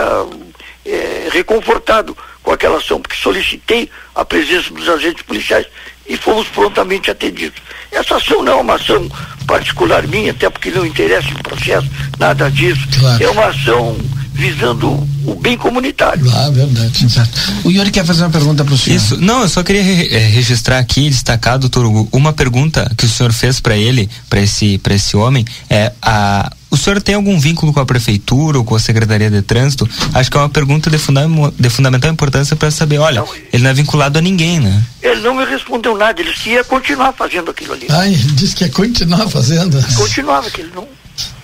é, reconfortado com aquela ação, porque solicitei a presença dos agentes policiais e fomos prontamente atendidos. Essa ação não é uma ação particular minha, até porque não interessa o processo, nada disso. Claro. É uma ação visando o bem comunitário. Ah, verdade. Exato. O Yuri quer fazer uma pergunta para o senhor. Isso. Não, eu só queria re registrar aqui e destacar, doutor Hugo, uma pergunta que o senhor fez para ele, para esse, para esse homem, é a... O senhor tem algum vínculo com a prefeitura ou com a Secretaria de Trânsito? Acho que é uma pergunta de, funda de fundamental importância para saber, olha, não, ele não é vinculado a ninguém, né? Ele não me respondeu nada, ele disse que ia continuar fazendo aquilo ali. Ah, ele disse que ia continuar fazendo? Continuava, que ele não,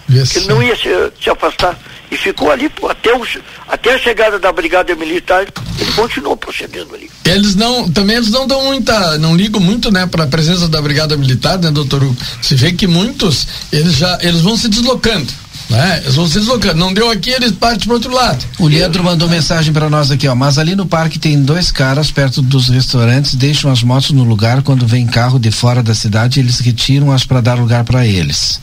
yes. que ele não ia se, se afastar. E ficou ali, pô, até, o, até a chegada da Brigada Militar, ele continuou procedendo ali. Eles não, também eles não dão muita, não ligam muito, né, para a presença da Brigada Militar, né, doutor Hugo? Se vê que muitos, eles já, eles vão se deslocando, né? Eles vão se deslocando, não deu aqui, eles partem pro outro lado. O Leandro mandou é. mensagem para nós aqui, ó, mas ali no parque tem dois caras perto dos restaurantes, deixam as motos no lugar, quando vem carro de fora da cidade, eles retiram as para dar lugar para eles.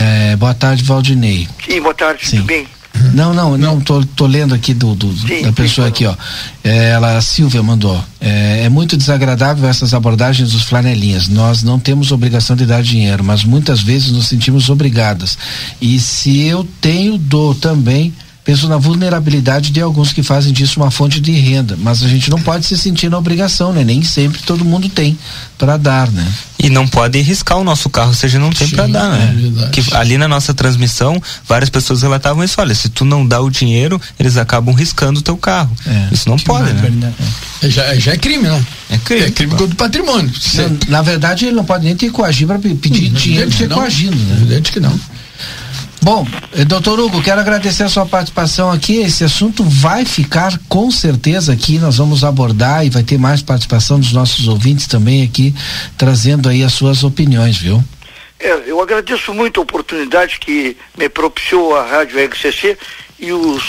É, boa tarde, Valdinei. Sim, boa tarde, sim. Tudo bem? Não, não, não, tô, tô lendo aqui do, do sim, da pessoa sim, aqui, ó. É, ela, a Silvia mandou, é, é muito desagradável essas abordagens dos flanelinhas. Nós não temos obrigação de dar dinheiro, mas muitas vezes nos sentimos obrigadas. E se eu tenho, dou também. Penso na vulnerabilidade de alguns que fazem disso uma fonte de renda, mas a gente não pode se sentir na obrigação, né? Nem sempre todo mundo tem para dar, né? E não pode riscar o nosso carro, ou seja, não tem para dar, né? É que ali na nossa transmissão, várias pessoas relatavam isso, olha, se tu não dá o dinheiro, eles acabam riscando o teu carro. É, isso não pode, não é, né? É. Já, já é crime, né? É crime. É crime contra o patrimônio. Não, na verdade, ele não pode nem ter coagir para pedir hum, dinheiro, deve ser coagindo, né? Evidente que não. Bom, doutor Hugo, quero agradecer a sua participação aqui, esse assunto vai ficar com certeza aqui, nós vamos abordar e vai ter mais participação dos nossos ouvintes também aqui, trazendo aí as suas opiniões, viu? É, eu agradeço muito a oportunidade que me propiciou a Rádio R C C e os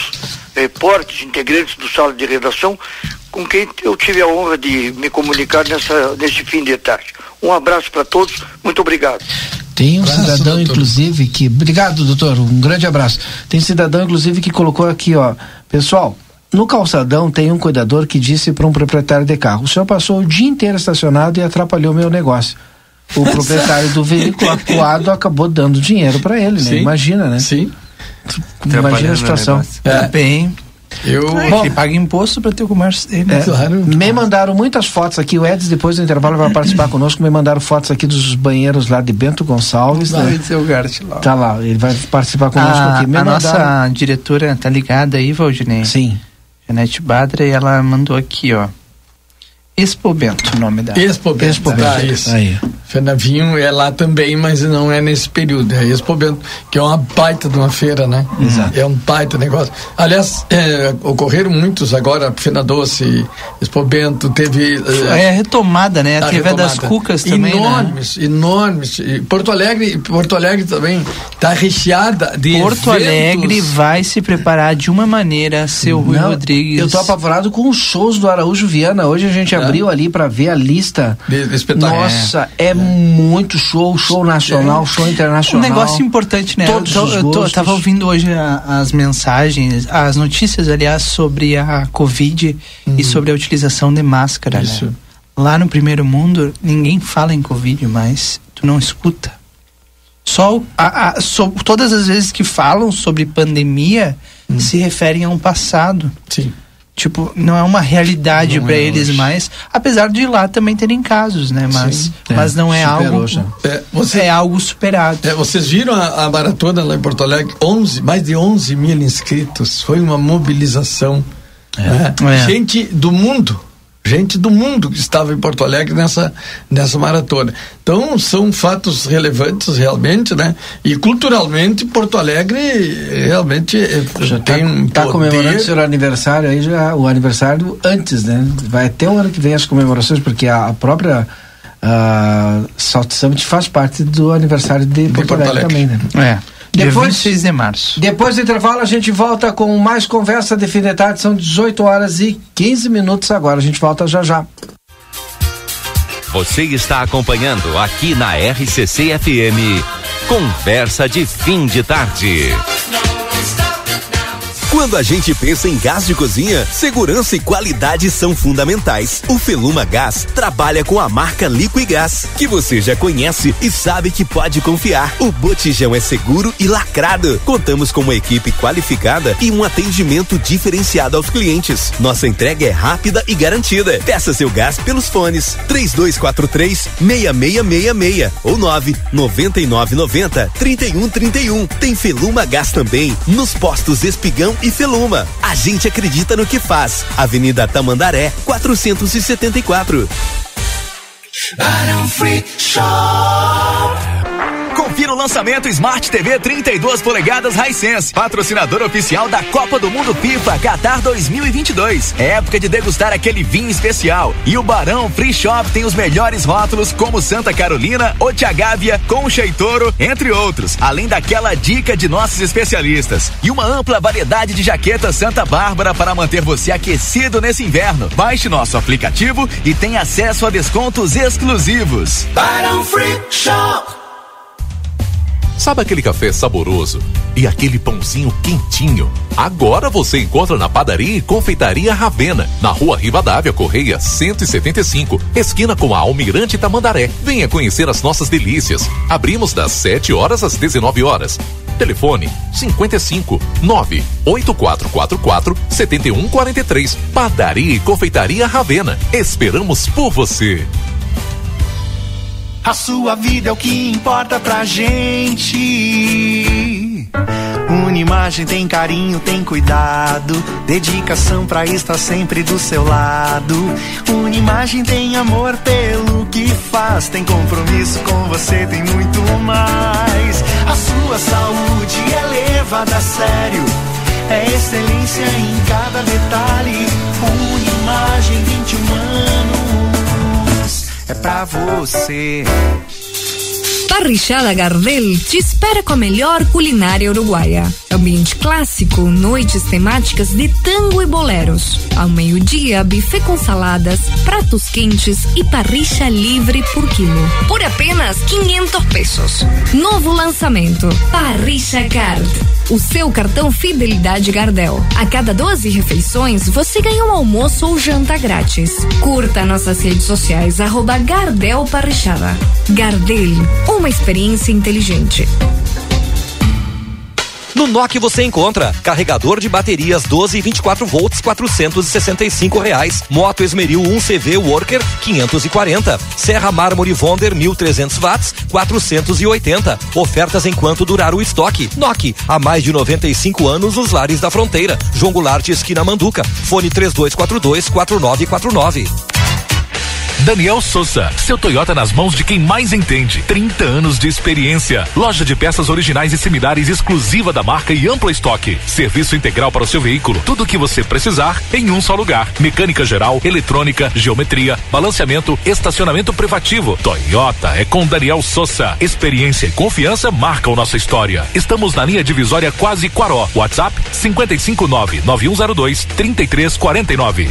repórteres, integrantes do Sala de Redação, com quem eu tive a honra de me comunicar nessa, nesse fim de tarde. Um abraço para todos, muito obrigado. Tem um abraço, cidadão, doutor. Inclusive, que... Obrigado, doutor, um grande abraço. Tem cidadão, inclusive, que colocou aqui, ó. Pessoal, no calçadão tem um cuidador que disse para um proprietário de carro, o senhor passou o dia inteiro estacionado e atrapalhou meu negócio. o proprietário do veículo acuado acabou dando dinheiro para ele, né? Imagina, né? Sim. Imagina a situação. É. Bem... Eu Bom, paga imposto para ter o comércio dele. É, claro. Me mandaram muitas fotos aqui. O Edson, depois do intervalo, vai participar conosco. Me mandaram fotos aqui dos banheiros lá de Bento Gonçalves. Não, né? Lá. Tá lá, ele vai participar conosco a, aqui. Me a mandaram... nossa diretora tá ligada aí, Valdinei? Sim. Janete Badra, e ela mandou aqui, ó. Expo Bento, o nome dela. Expo Bento. Expo Bento. Ah, isso. Aí. Fenavinho é lá também, mas não é nesse período. É Expo Bento, que é uma baita de uma feira, né? Exato. É um baita negócio. Aliás, é, ocorreram muitos agora, Fena Doce, Expo Bento, teve... É, é a retomada, né? A, a teve a das Cucas também, enormes, né? Enormes, enormes. Porto Alegre, Porto Alegre também está recheada de Porto eventos. Alegre vai se preparar de uma maneira, seu Rui não, Rodrigues. Eu tô apavorado com os shows do Araújo Viana. Hoje a gente é. abriu ali para ver a lista. Espetáculo. Nossa, é, é muito show, show nacional, é. show internacional. Um negócio importante, né? Todos eu, eu, eu tava ouvindo hoje a, as mensagens, as notícias, aliás, sobre a Covid uhum. e sobre a utilização de máscara. Isso. Né? Lá no primeiro mundo, ninguém fala em Covid, mas tu não escuta. Só a, a, so, todas as vezes que falam sobre pandemia, uhum. se referem a um passado. Sim. Tipo, não é uma realidade para é eles hoje. Mais, apesar de lá também terem casos, né? Mas, sim, é. mas não é Superou algo... É, você, é algo superado. É, vocês viram a, a maratona lá em Porto Alegre? onze, mais de onze mil inscritos. Foi uma mobilização. É. Né? É. Gente do mundo. Gente do mundo que estava em Porto Alegre nessa, nessa maratona. Então, são fatos relevantes realmente, né? E culturalmente, Porto Alegre realmente já tem tá, um tá poder... comemorando o seu aniversário aí, já, o aniversário antes, né? Vai até o ano que vem as comemorações, porque a, a própria a South Summit faz parte do aniversário de, de Porto, Porto Alegre, Alegre também, né? É. Depois, vinte e seis de março. Depois do intervalo, a gente volta com mais conversa de fim de tarde. São dezoito horas e quinze minutos agora. A gente volta já já. Você está acompanhando aqui na R C C F M. Conversa de fim de tarde. Quando a gente pensa em gás de cozinha, segurança e qualidade são fundamentais. O Feluma Gás trabalha com a marca Liquigás, que você já conhece e sabe que pode confiar. O botijão é seguro e lacrado. Contamos com uma equipe qualificada e um atendimento diferenciado aos clientes. Nossa entrega é rápida e garantida. Peça seu gás pelos fones três dois quatro três, seis seis seis seis ou nove nove nove nove nove zero três um três um. Tem Feluma Gás também nos postos Espigão e Feluma. A gente acredita no que faz. Avenida Tamandaré, quatrocentos e setenta e quatro. Barão Free Shop. Confira o lançamento Smart T V trinta e duas polegadas Hisense, patrocinador oficial da Copa do Mundo FIFA Qatar dois mil e vinte e dois. É época de degustar aquele vinho especial. E o Barão Free Shop tem os melhores rótulos como Santa Carolina, Otiagávia, Concha e Toro, entre outros, além daquela dica de nossos especialistas. E uma ampla variedade de jaquetas Santa Bárbara para manter você aquecido nesse inverno. Baixe nosso aplicativo e tenha acesso a descontos exclusivos. Barão Free Shop. Sabe aquele café saboroso e aquele pãozinho quentinho? Agora você encontra na Padaria e Confeitaria Ravena, na Rua Rivadavia Correia cento e setenta e cinco, esquina com a Almirante Tamandaré. Venha conhecer as nossas delícias. Abrimos das sete horas às dezenove horas. Telefone cinco cinco nove oito quatro quatro quatro sete um quatro três. Padaria e Confeitaria Ravena. Esperamos por você. A sua vida é o que importa pra gente. Unimagem tem carinho, tem cuidado, dedicação pra estar sempre do seu lado. Unimagem tem amor pelo que faz, tem compromisso com você, tem muito mais. A sua saúde é levada a sério, é excelência em cada detalhe. Unimagem vinte e um anos. É pra você. Parrichada Gardel te espera com a melhor culinária uruguaia. Ambiente clássico, noites temáticas de tango e boleros. Ao meio-dia, buffet com saladas, pratos quentes e parricha livre por quilo. Por apenas quinhentos pesos. Novo lançamento, Parricha Gard. o seu cartão Fidelidade Gardel. A cada doze refeições, você ganha um almoço ou janta grátis. Curta nossas redes sociais, arroba Gardel Parrichada. Gardel, uma experiência inteligente. No N O K você encontra carregador de baterias doze e vinte e quatro volts, quatrocentos e sessenta e cinco reais. Moto Esmeril um C V Worker, quinhentos e quarenta. Serra Mármore Vonder mil e trezentos watts, quatrocentos e oitenta. Ofertas enquanto durar o estoque. N O K, há mais de noventa e cinco anos nos lares da fronteira. João Goulart, esquina Manduca. Fone três dois quatro dois, quatro nove quatro nove. Daniel Sousa, seu Toyota nas mãos de quem mais entende. trinta anos de experiência. Loja de peças originais e similares exclusiva da marca e amplo estoque. Serviço integral para o seu veículo. Tudo o que você precisar em um só lugar. Mecânica geral, eletrônica, geometria, balanceamento, estacionamento privativo. Toyota é com Daniel Sousa. Experiência e confiança marcam nossa história. Estamos na linha divisória Quase Quaró. WhatsApp cinco cinco nove, nove um zero dois, três três quatro nove.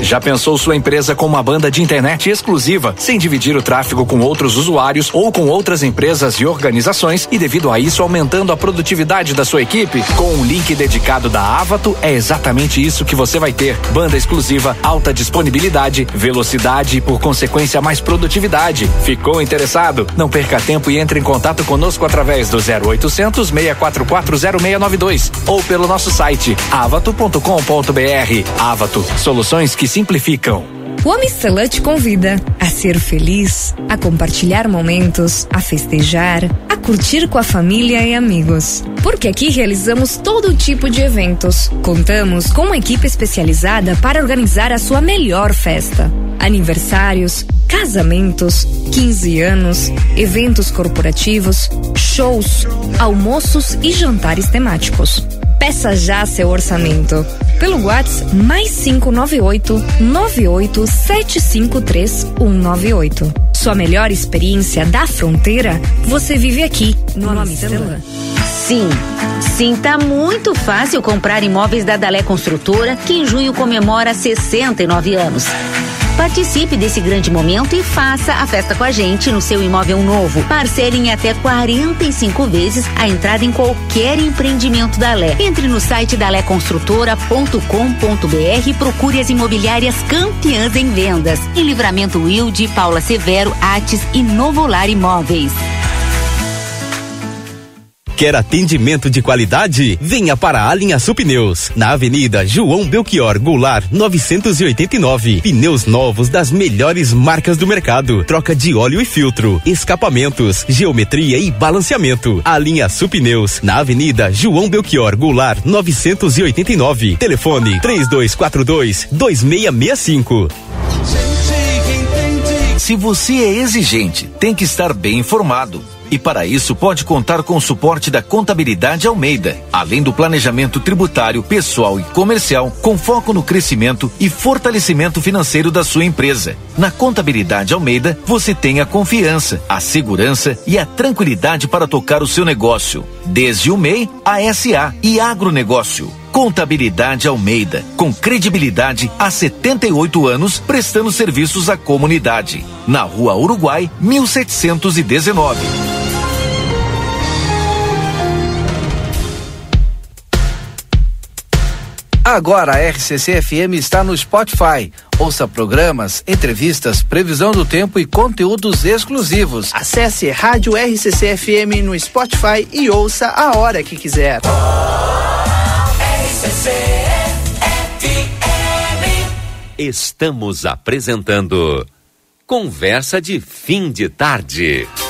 Já pensou sua empresa com uma banda de internet exclusiva, sem dividir o tráfego com outros usuários ou com outras empresas e organizações, e devido a isso aumentando a produtividade da sua equipe? Com um link dedicado da Avato, é exatamente isso que você vai ter. Banda exclusiva, alta disponibilidade, velocidade e, por consequência, mais produtividade. Ficou interessado? Não perca tempo e entre em contato conosco através do zero oito zero zero, seis quatro quatro, zero seis nove dois ou pelo nosso site avato ponto com ponto br. Avato, soluções que simplificam. O Amistalete convida a ser feliz, a compartilhar momentos, a festejar, a curtir com a família e amigos. Porque aqui realizamos todo tipo de eventos. Contamos com uma equipe especializada para organizar a sua melhor festa. Aniversários, casamentos, quinze anos, eventos corporativos, shows, almoços e jantares temáticos. Peça já seu orçamento pelo WhatsApp mais cinco nove oito, nove oito sete cinco três, um nove oito. Sua melhor experiência da fronteira você vive aqui no Amistalete. Sim, sim, tá muito fácil comprar imóveis da Dalé Construtora, que em junho comemora sessenta e nove anos. Participe desse grande momento e faça a festa com a gente no seu imóvel novo. Parcele em até quarenta e cinco vezes a entrada em qualquer empreendimento da Dalé. Entre no site dalé construtora ponto com ponto br e procure as imobiliárias campeãs em vendas. Em Livramento Wilde, Paula Severo, Atis e Novolar Imóveis. Quer atendimento de qualidade? Venha para a Linha Supneus, na Avenida João Belchior Goulart, novecentos e oitenta e nove. Pneus novos das melhores marcas do mercado. Troca de óleo e filtro, escapamentos, geometria e balanceamento. A Linha Supneus, na Avenida João Belchior Goulart, novecentos e oitenta e nove. Telefone três dois quatro dois, dois seis seis cinco. Se você é exigente, tem que estar bem informado. E para isso pode contar com o suporte da Contabilidade Almeida, além do planejamento tributário, pessoal e comercial, com foco no crescimento e fortalecimento financeiro da sua empresa. Na Contabilidade Almeida, você tem a confiança, a segurança e a tranquilidade para tocar o seu negócio, desde o M E I, a S A e agronegócio. Contabilidade Almeida, com credibilidade há setenta e oito anos, prestando serviços à comunidade. Na Rua Uruguai, mil setecentos e dezenove. Agora a R C C F M está no Spotify. Ouça programas, entrevistas, previsão do tempo e conteúdos exclusivos. Acesse Rádio R C C F M no Spotify e ouça a hora que quiser. Estamos apresentando Conversa de Fim de Tarde. No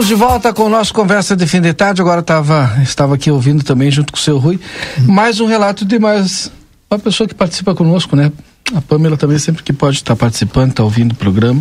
Estamos de volta com o nosso Conversa de Fim de Tarde. Agora tava, estava aqui ouvindo também, junto com o seu Rui, mais um relato de mais uma pessoa que participa conosco, né? A Pamela também sempre que pode estar participando, está ouvindo o programa,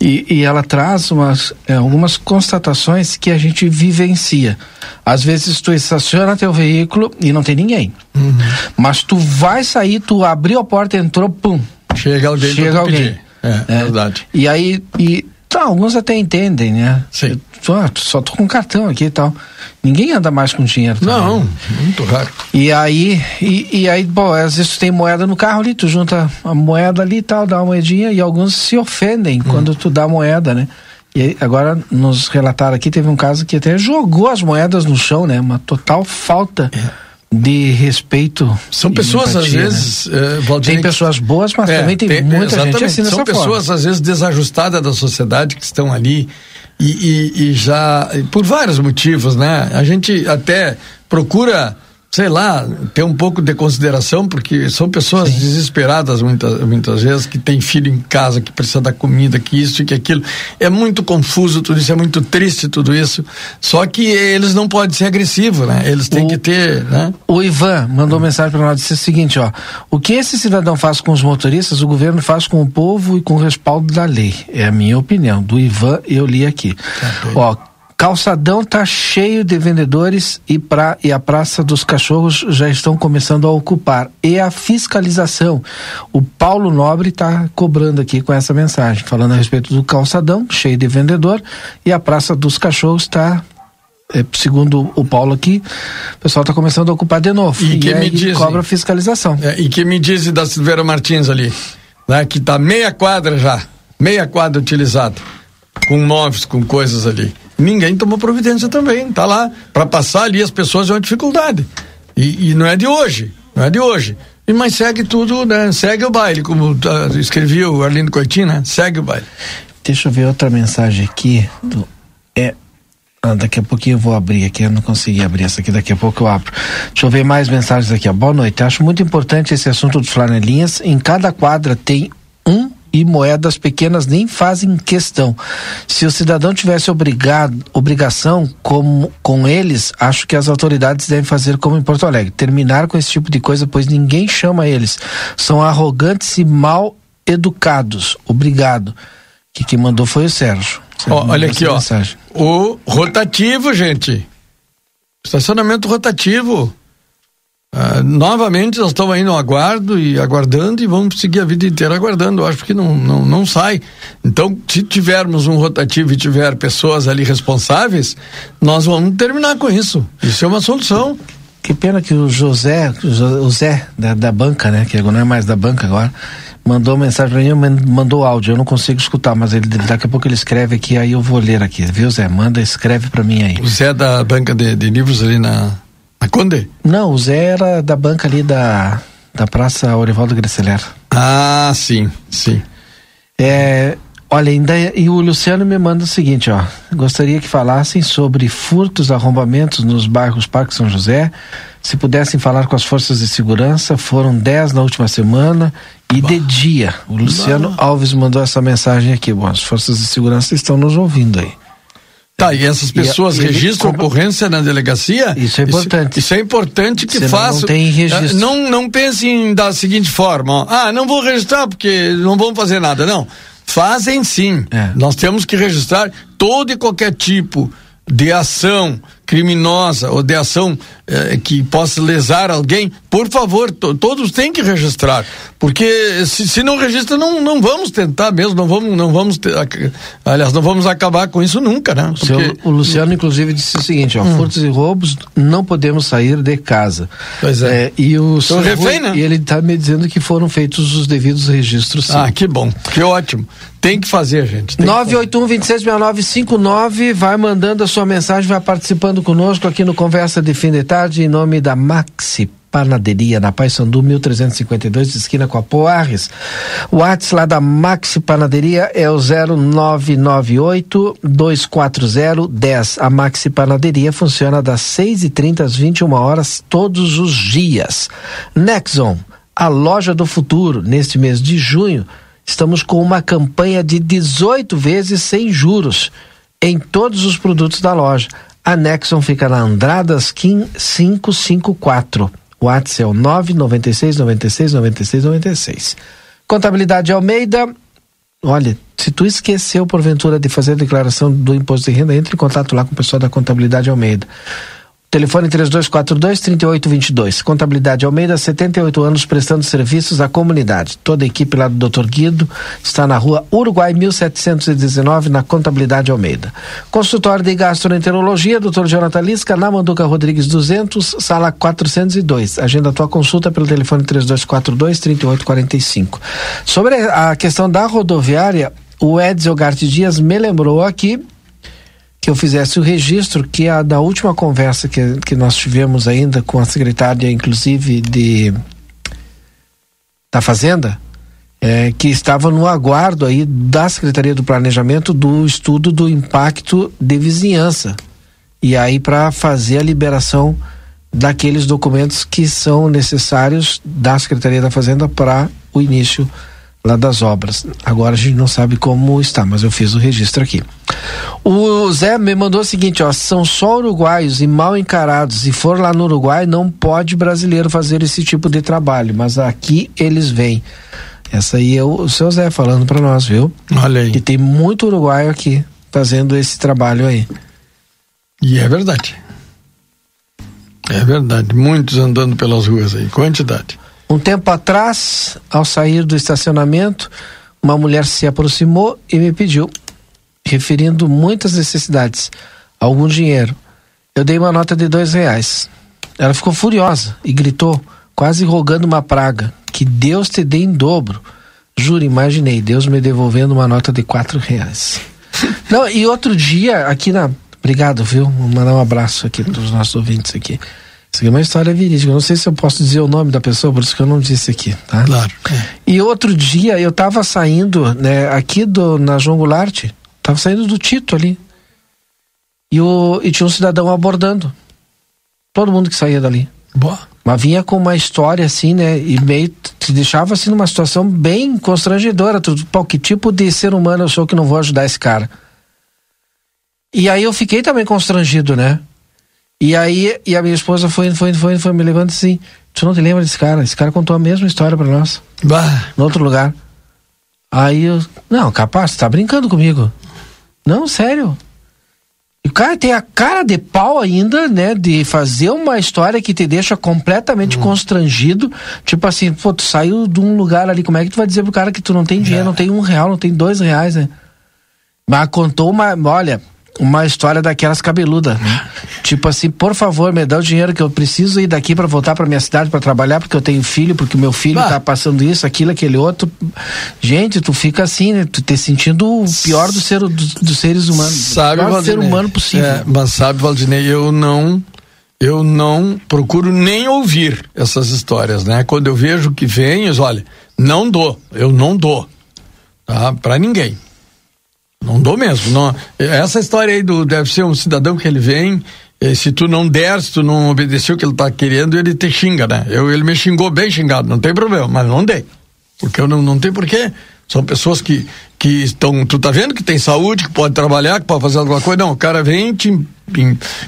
e, e ela traz umas, é, algumas constatações que a gente vivencia. Às vezes tu estaciona teu veículo e não tem ninguém, uhum. mas tu vai sair, tu abriu a porta, entrou, pum, chega alguém, chega alguém. É, é verdade. E aí, e, tá, alguns até entendem, né? Sim. Só, só tô com cartão aqui e tal. Ninguém anda mais com dinheiro também. Não, muito raro. E aí, e, e aí, bom, às vezes tu tem moeda no carro ali, tu junta a moeda ali e tal, dá uma moedinha, e alguns se ofendem hum. quando tu dá moeda, né? E aí, agora nos relataram aqui, teve um caso que até jogou as moedas no chão, né? Uma total falta é. de respeito. São pessoas, empatia, às vezes, né? é, tem pessoas boas, mas é, também tem, tem muita exatamente. gente assim nessa São pessoas, forma. às vezes, desajustadas da sociedade, que estão ali e, e, e já, por vários motivos, né? A gente até procura, sei lá, ter um pouco de consideração, porque são pessoas Sim. desesperadas muitas, muitas vezes, que tem filho em casa, que precisa da comida, que isso e que aquilo. É muito confuso tudo isso, é muito triste tudo isso, só que eles não podem ser agressivos, né? Eles têm o, que ter, né? O Ivan mandou uma mensagem para nós, disse o seguinte, ó, o que esse cidadão faz com os motoristas, o governo faz com o povo e com o respaldo da lei. É a minha opinião, do Ivan eu li aqui. Tá ó, calçadão tá cheio de vendedores e, pra, e a Praça dos Cachorros já estão começando a ocupar. E a fiscalização, o Paulo Nobre tá cobrando aqui com essa mensagem, falando a respeito do calçadão cheio de vendedor e a Praça dos Cachorros tá, é, segundo o Paulo aqui, o pessoal tá começando a ocupar de novo. E, e que aí me dizem, cobra fiscalização. É, e que me diz da Silveira Martins ali, né, que tá meia quadra já, meia quadra utilizada, com móveis, com coisas ali. Ninguém tomou providência também, tá lá para passar ali, as pessoas é uma dificuldade e, e não é de hoje, não é de hoje, e, mas segue tudo, né? Segue o baile, como uh, escreveu o Arlindo Coitin, né? Segue o baile. Deixa eu ver outra mensagem aqui do, é, ah, daqui a pouquinho eu vou abrir aqui, eu não consegui abrir essa aqui, daqui a pouco eu abro. Deixa eu ver mais mensagens aqui, ó. Boa noite, acho muito importante esse assunto dos flanelinhas, em cada quadra tem um e moedas pequenas nem fazem questão. Se o cidadão tivesse obrigado, obrigação com, com eles, acho que as autoridades devem fazer como em Porto Alegre, terminar com esse tipo de coisa, pois ninguém chama eles. São arrogantes e mal educados. Obrigado. Que quem mandou foi o Sérgio. Ó, olha aqui, ó, o rotativo, gente. Estacionamento rotativo. Uh, novamente nós estamos aí no aguardo e aguardando e vamos seguir a vida inteira aguardando, eu acho, porque não, não, não sai. Então, se tivermos um rotativo e tiver pessoas ali responsáveis, nós vamos terminar com isso. Isso é uma solução. Que pena que o José, o Zé da, da banca, né, que não é mais da banca agora, mandou mensagem pra mim, mandou áudio, eu não consigo escutar, mas ele, daqui a pouco ele escreve aqui, aí eu vou ler aqui, viu, Zé? Manda, escreve pra mim aí. O Zé da banca de, de livros ali na... Conde? Não, o Zé era da banca ali da, da Praça Orivaldo Greceler. Ah, sim, sim. É, olha, ainda, e o Luciano me manda o seguinte, ó. Gostaria que falassem sobre furtos, arrombamentos nos bairros Parque São José. Se pudessem falar com as forças de segurança, foram dez na última semana e bah. de dia. O Luciano bah. Alves mandou essa mensagem aqui. Bom, as forças de segurança estão nos ouvindo aí. Tá, e essas pessoas e, registram ele... ocorrência na delegacia? Isso é importante. Isso, isso é importante que façam. Não tem registro. Não, não pensem da seguinte forma, ó, ah, não vou registrar porque não vão fazer nada, não. Fazem sim. É. Nós temos que registrar todo e qualquer tipo de ação criminosa ou de ação eh, que possa lesar alguém, por favor, to, todos têm que registrar, porque se, se não registra, não, não vamos tentar mesmo, não vamos, não vamos ter, aliás, não vamos acabar com isso nunca, né? Porque... o, seu, o Luciano, inclusive, disse o seguinte, ó, hum. furtos e roubos, não podemos sair de casa. Pois é. é e o então, refém, né? E ele está me dizendo que foram feitos os devidos registros, sim. Ah, que bom, que ótimo. Tem que fazer, gente. nove oito um, dois seis seis nove cinco nove, vai mandando a sua mensagem, vai participando conosco aqui no Conversa de Fim de Tarde, em nome da Maxi Panaderia, na Paissandu mil trezentos e cinquenta e dois, esquina com a Poarres. O WhatsApp lá da Maxi Panaderia é o zero nove nove oito, dois quatro zero, um zero. A Maxi Panaderia funciona das seis e trinta às vinte e uma horas todos os dias. Nexon, a loja do futuro, neste mês de junho, estamos com uma campanha de dezoito vezes sem juros em todos os produtos da loja. A Nexon fica na Andradas quinhentos e cinquenta e quatro. O WhatsApp é o nove nove seis nove seis nove seis nove seis. Contabilidade Almeida. Olha, se tu esqueceu porventura de fazer a declaração do imposto de renda, entre em contato lá com o pessoal da Contabilidade Almeida. Telefone três dois quatro dois, três oito dois dois. Contabilidade Almeida, setenta e oito anos, prestando serviços à comunidade. Toda a equipe lá do doutor Guido está na rua Uruguai mil setecentos e dezenove, na Contabilidade Almeida. Consultório de Gastroenterologia, doutor Jonathan Lisca, na Manduca Rodrigues duzentos, sala quatrocentos e dois. Agenda a tua consulta pelo telefone três dois quatro dois, três oito quatro cinco. Sobre a questão da rodoviária, o Edsel Garte Dias me lembrou aqui que eu fizesse o registro, que a da última conversa que, que nós tivemos ainda com a secretária, inclusive, de da Fazenda, é, que estava no aguardo aí da Secretaria do Planejamento do estudo do impacto de vizinhança. E aí para fazer a liberação daqueles documentos que são necessários da Secretaria da Fazenda para o início lá das obras. Agora a gente não sabe como está, mas eu fiz o registro aqui. O Zé me mandou o seguinte, ó, são só uruguaios e mal encarados. Se for lá no Uruguai, não pode brasileiro fazer esse tipo de trabalho, mas aqui eles vêm. Essa aí é o seu Zé falando pra nós, viu? Olha aí. E tem muito uruguaio aqui fazendo esse trabalho aí. E é verdade. É verdade. Muitos andando pelas ruas aí, quantidade. Um tempo atrás, ao sair do estacionamento, uma mulher se aproximou e me pediu, referindo muitas necessidades, algum dinheiro. Eu dei uma nota de dois reais. Ela ficou furiosa e gritou, quase rogando uma praga, que Deus te dê em dobro. Juro, imaginei, Deus me devolvendo uma nota de quatro reais. Não, e outro dia, aqui na... Obrigado, viu? Vou mandar um abraço aqui para os nossos ouvintes aqui. Isso aqui é uma história verídica, eu não sei se eu posso dizer o nome da pessoa, por isso que eu não disse aqui, tá? Claro. E outro dia eu tava saindo, né, aqui do, na João Goulart, tava saindo do Tito ali, e, o, e tinha um cidadão abordando, todo mundo que saía dali. Boa. Mas vinha com uma história assim, né, e meio, te deixava assim numa situação bem constrangedora, tudo, pô, que tipo de ser humano eu sou que não vou ajudar esse cara? E aí eu fiquei também constrangido, né? E aí, e a minha esposa foi, foi, foi, foi me levando assim, tu não te lembra desse cara? Esse cara contou a mesma história pra nós. Bah. No outro lugar. Aí eu, não, capaz, você tá brincando comigo. Não, sério. E o cara tem a cara de pau ainda, né, de fazer uma história que te deixa completamente hum. constrangido. Tipo assim, pô, tu saiu de um lugar ali, como é que tu vai dizer pro cara que tu não tem dinheiro, é. não tem um real, não tem dois reais, né? Mas contou uma, olha... uma história daquelas cabeludas, né? Tipo assim, por favor, me dá o dinheiro que eu preciso ir daqui pra voltar pra minha cidade pra trabalhar, porque eu tenho filho, porque o meu filho bah. tá passando isso, aquilo, aquele outro. Gente, tu fica assim, né? Tu te sentindo o pior do ser, do, dos seres humanos. Sabe, o pior Valdinei, ser humano possível. É, mas sabe, Valdinei, eu não eu não procuro nem ouvir essas histórias, né? Quando eu vejo que vem, eu, olha, não dou, eu não dou, tá? Pra ninguém. Não dou mesmo, não. Essa história aí do, deve ser um cidadão que ele vem, se tu não der, se tu não obedecer o que ele tá querendo, ele te xinga, né? Eu, ele me xingou bem xingado, não tem problema, mas não dei, porque eu não, não tenho porquê. São pessoas que, que estão, tu tá vendo que tem saúde, que pode trabalhar, que pode fazer alguma coisa, não, o cara vem e te,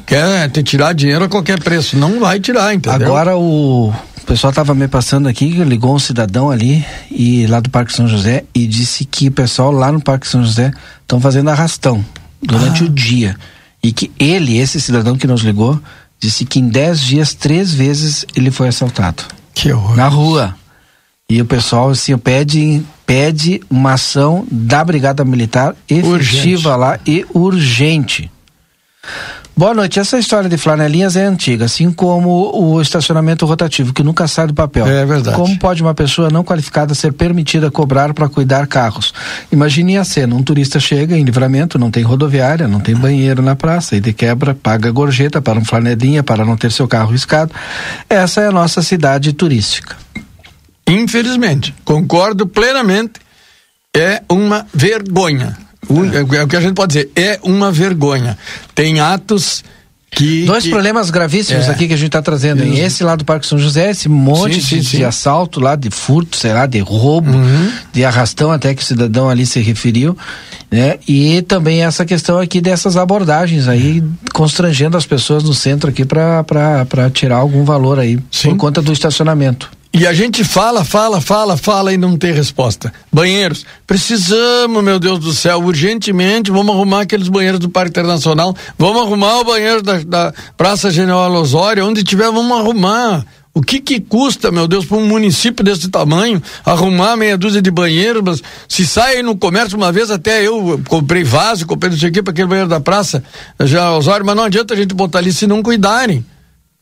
quer te tirar dinheiro a qualquer preço, não vai tirar, entendeu? Agora o... O pessoal estava me passando aqui, ligou um cidadão ali, e, lá do Parque São José, e disse que o pessoal lá no Parque São José estão fazendo arrastão durante ah. o dia. E que ele, esse cidadão que nos ligou, disse que em dez dias, três vezes ele foi assaltado. Que horror. Na rua. E o pessoal assim, pede, pede uma ação da Brigada Militar efetiva urgente. Lá e urgente. Boa noite, essa história de flanelinhas é antiga, assim como o estacionamento rotativo, que nunca sai do papel. É verdade. Como pode uma pessoa não qualificada ser permitida cobrar para cuidar carros? Imagine a cena, um turista chega em Livramento, não tem rodoviária, não tem banheiro na praça, e de quebra paga gorjeta para um flanelinha, para não ter seu carro riscado. Essa é a nossa cidade turística. Infelizmente, concordo plenamente, é uma vergonha. É o que a gente pode dizer, é uma vergonha. Tem atos Que, Dois que... problemas gravíssimos é. aqui que a gente está trazendo. Isso. Esse lá do Parque São José, esse monte sim, de, sim, sim. de assalto lá, de furto, sei lá, de roubo, uhum. de arrastão, até que o cidadão ali se referiu, né? E também essa questão aqui dessas abordagens aí, constrangendo as pessoas no centro aqui para para tirar algum valor aí, sim. por conta do estacionamento. E a gente fala, fala, fala, fala e não tem resposta. Banheiros, precisamos, meu Deus do céu, urgentemente, vamos arrumar aqueles banheiros do Parque Internacional, vamos arrumar o banheiro da, da Praça General Osório, onde tiver, vamos arrumar. O que que custa, meu Deus, para um município desse tamanho, arrumar meia dúzia de banheiros? Mas se sai no comércio, uma vez até eu comprei vaso, comprei não sei o que, para aquele banheiro da Praça General Osório, mas não adianta a gente botar ali se não cuidarem.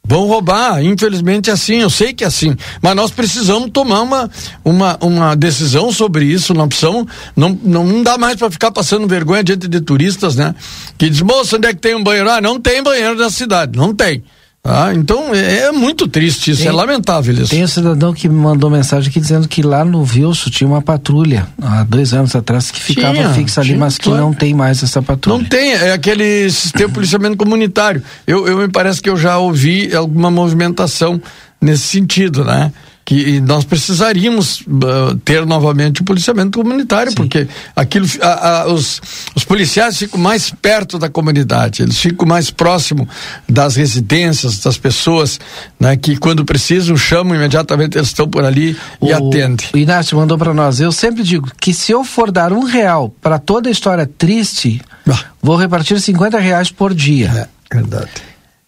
Vão roubar, infelizmente é assim, eu sei que é assim, mas nós precisamos tomar uma, uma, uma decisão sobre isso, não precisamos, não, não dá mais para ficar passando vergonha diante de turistas, né? Que diz, moça, onde é que tem um banheiro? Ah, não tem banheiro na cidade, não tem. Ah, então é, é muito triste isso, tem, é lamentável isso. Tem um cidadão que me mandou mensagem aqui dizendo que lá no Vilso tinha uma patrulha há dois anos atrás que ficava tinha, fixa ali, tinha, mas que claro. não tem mais essa patrulha. Não tem, é aquele sistema policiamento comunitário. Eu, eu me parece que eu já ouvi alguma movimentação nesse sentido, né? Que nós precisaríamos uh, ter novamente o policiamento comunitário, sim. porque aquilo, a, a, os, os policiais ficam mais perto da comunidade, eles ficam mais próximos das residências, das pessoas, né, que quando precisam chamam imediatamente, eles estão por ali o, e atendem. O Inácio mandou para nós, eu sempre digo que se eu for dar um real para toda a história triste, ah. vou repartir cinquenta reais por dia. É, verdade.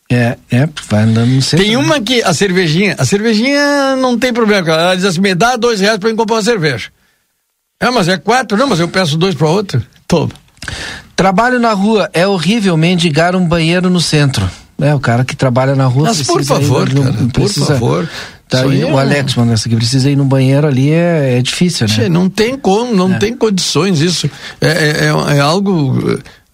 É, é, vai andando no centro. Tem uma que, a cervejinha, a cervejinha não tem problema, ela diz assim, me dá dois reais pra eu comprar uma cerveja. É, mas é quatro, não, mas eu peço dois pra outra. Toma. Trabalho na rua, é horrível mendigar um banheiro no centro. É, o cara que trabalha na rua... Mas por favor, ir, não, cara, não precisa, por favor... Tá aí, o Alex mandou essa aqui, precisa ir no banheiro ali, é, é difícil, né? Che, não tem como, não é. tem condições isso. É, é, é, é algo...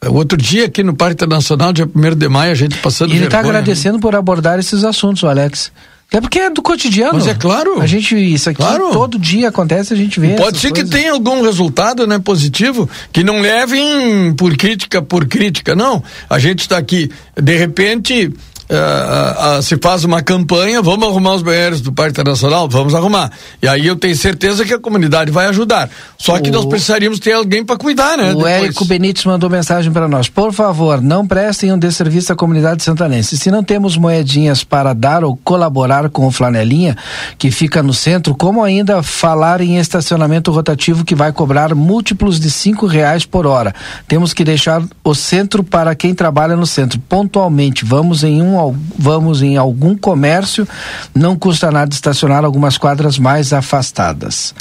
Outro dia aqui no Parque Internacional, dia primeiro de maio, a gente passando vergonha. E ele está agradecendo por abordar esses assuntos, o Alex. Até porque é do cotidiano. Mas é claro. A gente, isso aqui claro. todo dia acontece, a gente vê. Pode ser coisas. que tenha algum resultado, né, positivo, que não levem por crítica, por crítica, não. A gente está aqui, de repente... Uh, uh, uh, se faz uma campanha, vamos arrumar os banheiros do Parque Internacional, vamos arrumar. E aí eu tenho certeza que a comunidade vai ajudar. Só que o... nós precisaríamos ter alguém para cuidar, né? O depois. Érico Benites mandou mensagem para nós. Por favor, não prestem um desserviço à comunidade santanense. Se não temos moedinhas para dar ou colaborar com o Flanelinha, que fica no centro, como ainda falar em estacionamento rotativo que vai cobrar múltiplos de cinco reais por hora? Temos que deixar o centro para quem trabalha no centro. Pontualmente, vamos em um vamos em algum comércio, não custa nada estacionar algumas quadras mais afastadas.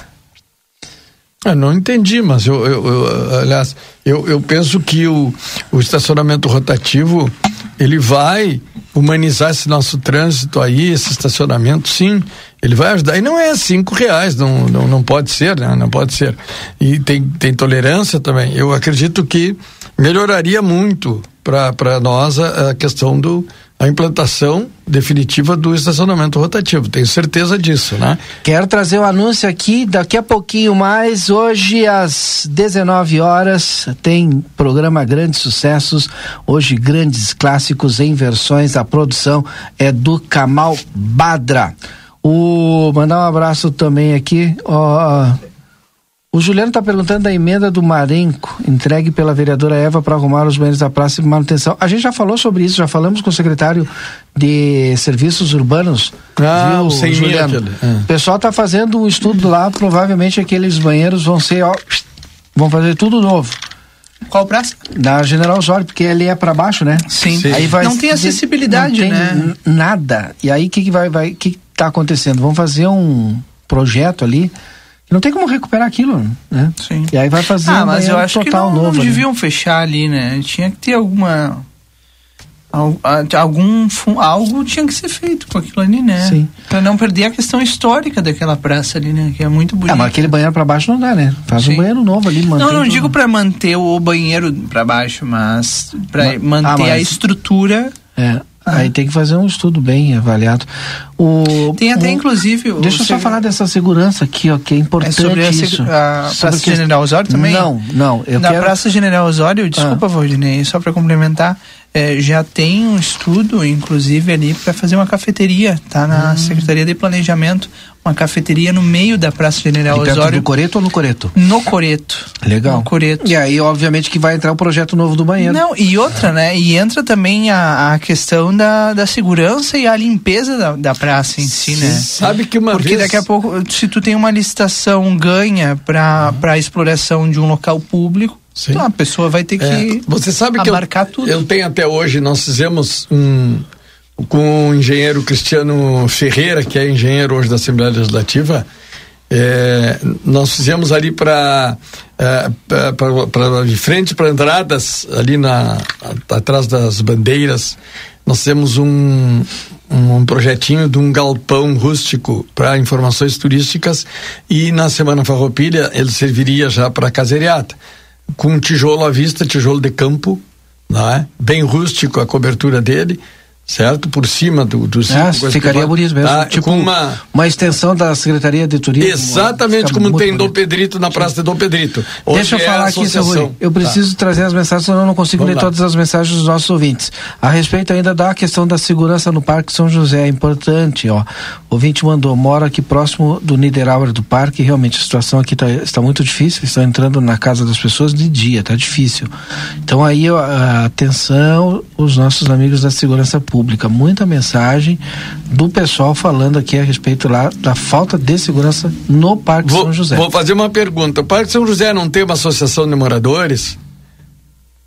Eu não entendi, mas eu, eu, eu aliás, eu, eu penso que o, o estacionamento rotativo, ele vai humanizar esse nosso trânsito aí, esse estacionamento, sim, ele vai ajudar, e não é cinco reais, não, não, não pode ser, né? Não pode ser. E tem, tem tolerância também, eu acredito que melhoraria muito para nós a, a questão do a implantação definitiva do estacionamento rotativo, tenho certeza disso, né? Quero trazer o um anúncio aqui, daqui a pouquinho mais, hoje às dezenove horas, tem programa Grandes Sucessos, hoje grandes clássicos em versões, a produção é do Kamal Badra. O, mandar um abraço também aqui, ó... Oh, o Juliano está perguntando da emenda do Marenco, entregue pela vereadora Eva para arrumar os banheiros da praça e manutenção. A gente já falou sobre isso, já falamos com o secretário de Serviços Urbanos, ah, viu, sem Juliano? Medo. O pessoal está fazendo um estudo lá, provavelmente aqueles banheiros vão ser, ó, vão fazer tudo novo. Qual praça? Na General Osório, porque ali é para baixo, né? Sim. Sim. Aí vai, não tem acessibilidade, não tem, né? Nada. E aí o que, que vai, vai, que está acontecendo? Vão fazer um projeto ali. Não tem como recuperar aquilo, né? Sim. E aí vai fazer ah, um mas eu acho total que não, novo, não deviam né? fechar ali, né? Tinha que ter alguma... Algum, algo tinha que ser feito com aquilo ali, né? Sim. Pra não perder a questão histórica daquela praça ali, né? Que é muito bonita. Ah, mas aquele banheiro pra baixo não dá, né? Faz Sim. um banheiro novo ali, mantém. Não, não digo pra manter o banheiro pra baixo, mas pra Ma- manter ah, mas... a estrutura... É. Ah. Aí tem que fazer um estudo bem avaliado. O, tem até, o, inclusive... Deixa eu só falar dessa segurança aqui, ó, que é importante isso. É sobre a, seg- a sobre Praça que... General Osório também? Não, não. Eu Na quero... Praça General Osório, desculpa, ah. Valdinei, só para complementar, é, já tem um estudo, inclusive, ali para fazer uma cafeteria, tá? Na hum. Secretaria de Planejamento, uma cafeteria no meio da Praça General Osório. Perto do Coreto ou no Coreto? No Coreto. Legal. No Coreto. E aí, obviamente, que vai entrar o projeto novo do banheiro. Não, e outra, né? E entra também a, a questão da, da segurança e a limpeza da, da praça em si, né? Sabe que uma Porque vez... daqui a pouco, se tu tem uma licitação ganha para uhum. para exploração de um local público, Sim. então a pessoa vai ter que é. Você sabe abarcar que eu, tudo. Eu tenho até hoje, nós fizemos um... com o engenheiro Cristiano Ferreira, que é engenheiro hoje da Assembleia Legislativa, é, nós fizemos ali para é, de frente para entradas, ali na, atrás das bandeiras, nós fizemos um, um projetinho de um galpão rústico para informações turísticas, e na Semana Farroupilha ele serviria já para casereata, com tijolo à vista, tijolo de campo, não é? Bem rústico a cobertura dele, certo? Por cima do... do ah, ficaria bonito mesmo. Tá, tipo, com uma... uma extensão da Secretaria de Turismo. Exatamente, como tem Dom Pedrito, na Praça de Dom Pedrito. Hoje Deixa eu é falar aqui, seu Rui. Eu preciso tá. trazer as mensagens, senão eu não consigo Vamos ler lá. todas as mensagens dos nossos ouvintes. A respeito ainda da questão da segurança no Parque São José, é importante, ó. O ouvinte mandou, mora aqui próximo do Niederauer do Parque, realmente a situação aqui tá, está muito difícil, estão entrando na casa das pessoas de dia, tá difícil. Então aí, ó, atenção, os nossos amigos da segurança pública. Muita mensagem do pessoal falando aqui a respeito lá da falta de segurança no Parque vou, São José. Vou fazer uma pergunta. O Parque São José não tem uma associação de moradores?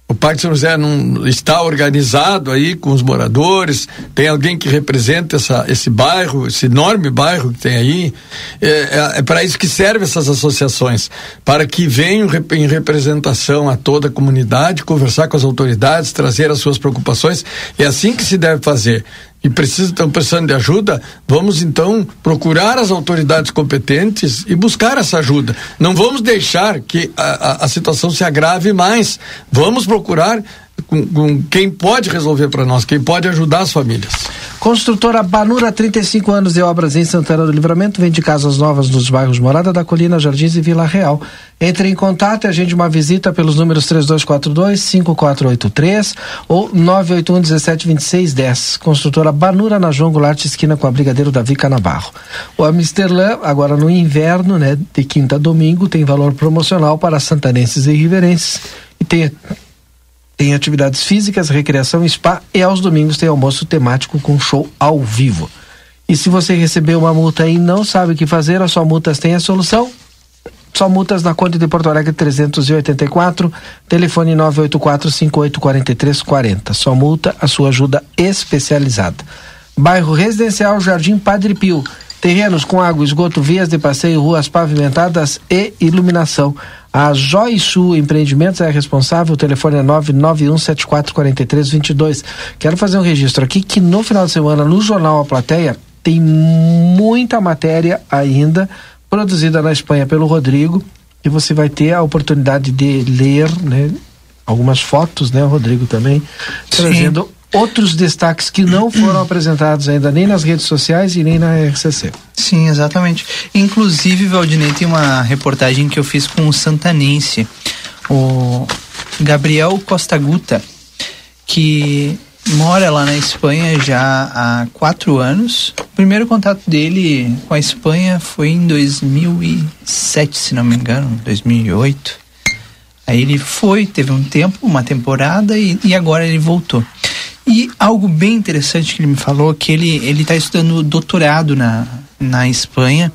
O Parque São José não está organizado aí com os moradores? Tem alguém que representa essa, esse bairro, esse enorme bairro que tem aí? É, é, é para isso que servem essas associações, para que venham em representação a toda a comunidade, conversar com as autoridades, trazer as suas preocupações. É assim que se deve fazer. E precisam, estão precisando de ajuda, vamos então procurar as autoridades competentes e buscar essa ajuda. Não vamos deixar que a, a, a situação se agrave mais. Vamos procurar com, com quem pode resolver para nós, quem pode ajudar as famílias. Construtora Banura, trinta e cinco anos de obras em Santana do Livramento, vende casas novas nos bairros Morada da Colina, Jardins e Vila Real. Entre em contato e agende uma visita pelos números três dois quatro dois, cinco quatro oito três ou nove oito um, um sete dois seis, um zero. Construtora Banura, na João Goulart, esquina com a Brigadeiro Davi Canabarro. O Amistalete, agora no inverno, né, de quinta a domingo, tem valor promocional para santanenses e riverenses. E tem... Tem atividades físicas, recreação, spa, e aos domingos tem almoço temático com show ao vivo. E se você recebeu uma multa e não sabe o que fazer, a Só Multas tem a solução. Só Multas na Conde de Porto Alegre trezentos e oitenta e quatro, telefone nove oito quatro, cinco oito quatro, três quatro zero. Só Multa, a sua ajuda especializada. Bairro Residencial Jardim Padre Pio. Terrenos com água, esgoto, vias de passeio, ruas pavimentadas e iluminação. A Joiçu Empreendimentos é responsável, o telefone é nove nove um, sete quatro quatro três, dois dois. Quero fazer um registro aqui que no final de semana, no jornal A Plateia, tem muita matéria ainda produzida na Espanha pelo Rodrigo, e você vai ter a oportunidade de ler, né, algumas fotos, né, o Rodrigo também, trazendo... Sim. Outros destaques que não foram apresentados ainda nem nas redes sociais e nem na R C C. Sim, exatamente. Inclusive, Valdinei, tem uma reportagem que eu fiz com o santanense, o Gabriel Costa Guta, que mora lá na Espanha já há quatro anos. O primeiro contato dele com a Espanha foi em dois mil e sete, se não me engano, dois mil e oito. Aí ele foi, teve um tempo, uma temporada, e, e agora ele voltou. E algo bem interessante que ele me falou, que ele ele está estudando doutorado na, na Espanha,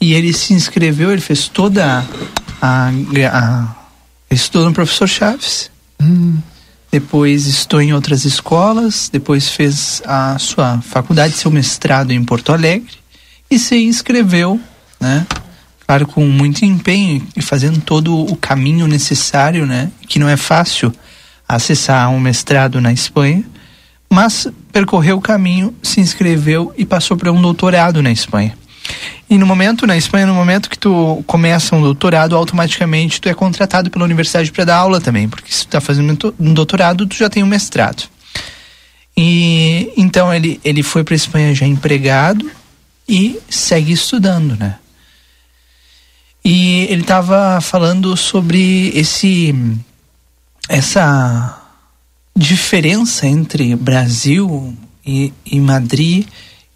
e ele se inscreveu, ele fez toda a... a estudou no professor Chaves, hum. depois estudou em outras escolas, depois fez a sua faculdade, seu mestrado em Porto Alegre, e se inscreveu, né? Claro, com muito empenho e fazendo todo o caminho necessário, né? Que não é fácil acessar um mestrado na Espanha, mas percorreu o caminho, se inscreveu e passou para um doutorado na Espanha. E no momento, na Espanha, no momento que tu começa um doutorado, automaticamente tu é contratado pela universidade para dar aula também, porque se tu tá fazendo um doutorado, tu já tem um mestrado. E então ele, ele foi para a Espanha já empregado e segue estudando, né? E ele estava falando sobre esse... essa diferença entre Brasil e, e Madrid,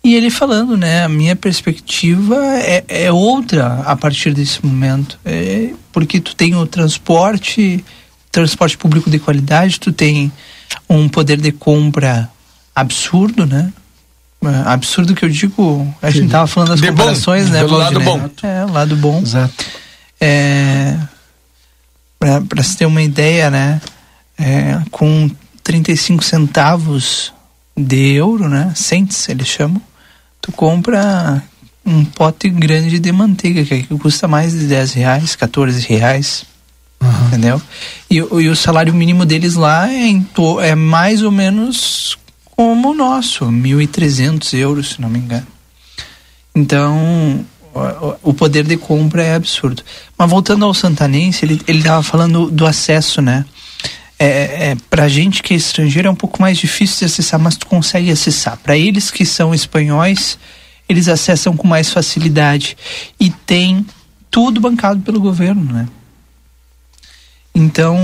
e ele falando, né, a minha perspectiva é, é outra a partir desse momento, é porque tu tem o transporte, transporte público de qualidade, tu tem um poder de compra absurdo, né? Absurdo que eu digo, a gente tava falando das de comparações, bom, né? Do lado bom. É, o lado bom. Exato. É, pra, pra se ter uma ideia, né? É, com trinta e cinco centavos de euro, né? Cents, eles chamam. Tu compra um pote grande de manteiga, que aqui custa mais de dez reais, quatorze reais. Uhum. Entendeu? E, e o salário mínimo deles lá é, em to, é mais ou menos... como o nosso, mil e trezentos euros, se não me engano. Então, o poder de compra é absurdo. Mas voltando ao santanense, ele ele estava falando do acesso, né? É, é, pra gente que é estrangeiro é um pouco mais difícil de acessar, mas tu consegue acessar. Para eles que são espanhóis, eles acessam com mais facilidade. E tem tudo bancado pelo governo, né? Então,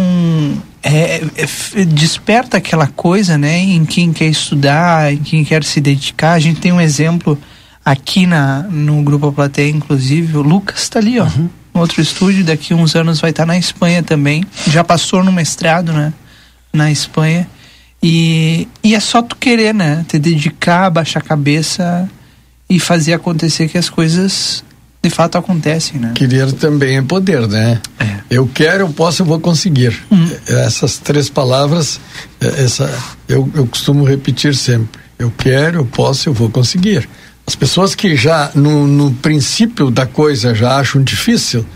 é, é, desperta aquela coisa, né, em quem quer estudar, em quem quer se dedicar. A gente tem um exemplo aqui na, no Grupo A Plateia, inclusive, o Lucas está ali, ó, uhum. no outro estúdio, daqui uns anos vai estar tá na Espanha também, já passou no mestrado, né, na Espanha, e, e é só tu querer, né, te dedicar, baixar a cabeça e fazer acontecer que as coisas... de fato acontecem, né? Querer também é poder, né? É. Eu quero, eu posso, eu vou conseguir. Hum. Essas três palavras, essa, eu, eu costumo repetir sempre. Eu quero, eu posso, eu vou conseguir. As pessoas que já no, no princípio da coisa já acham difícil,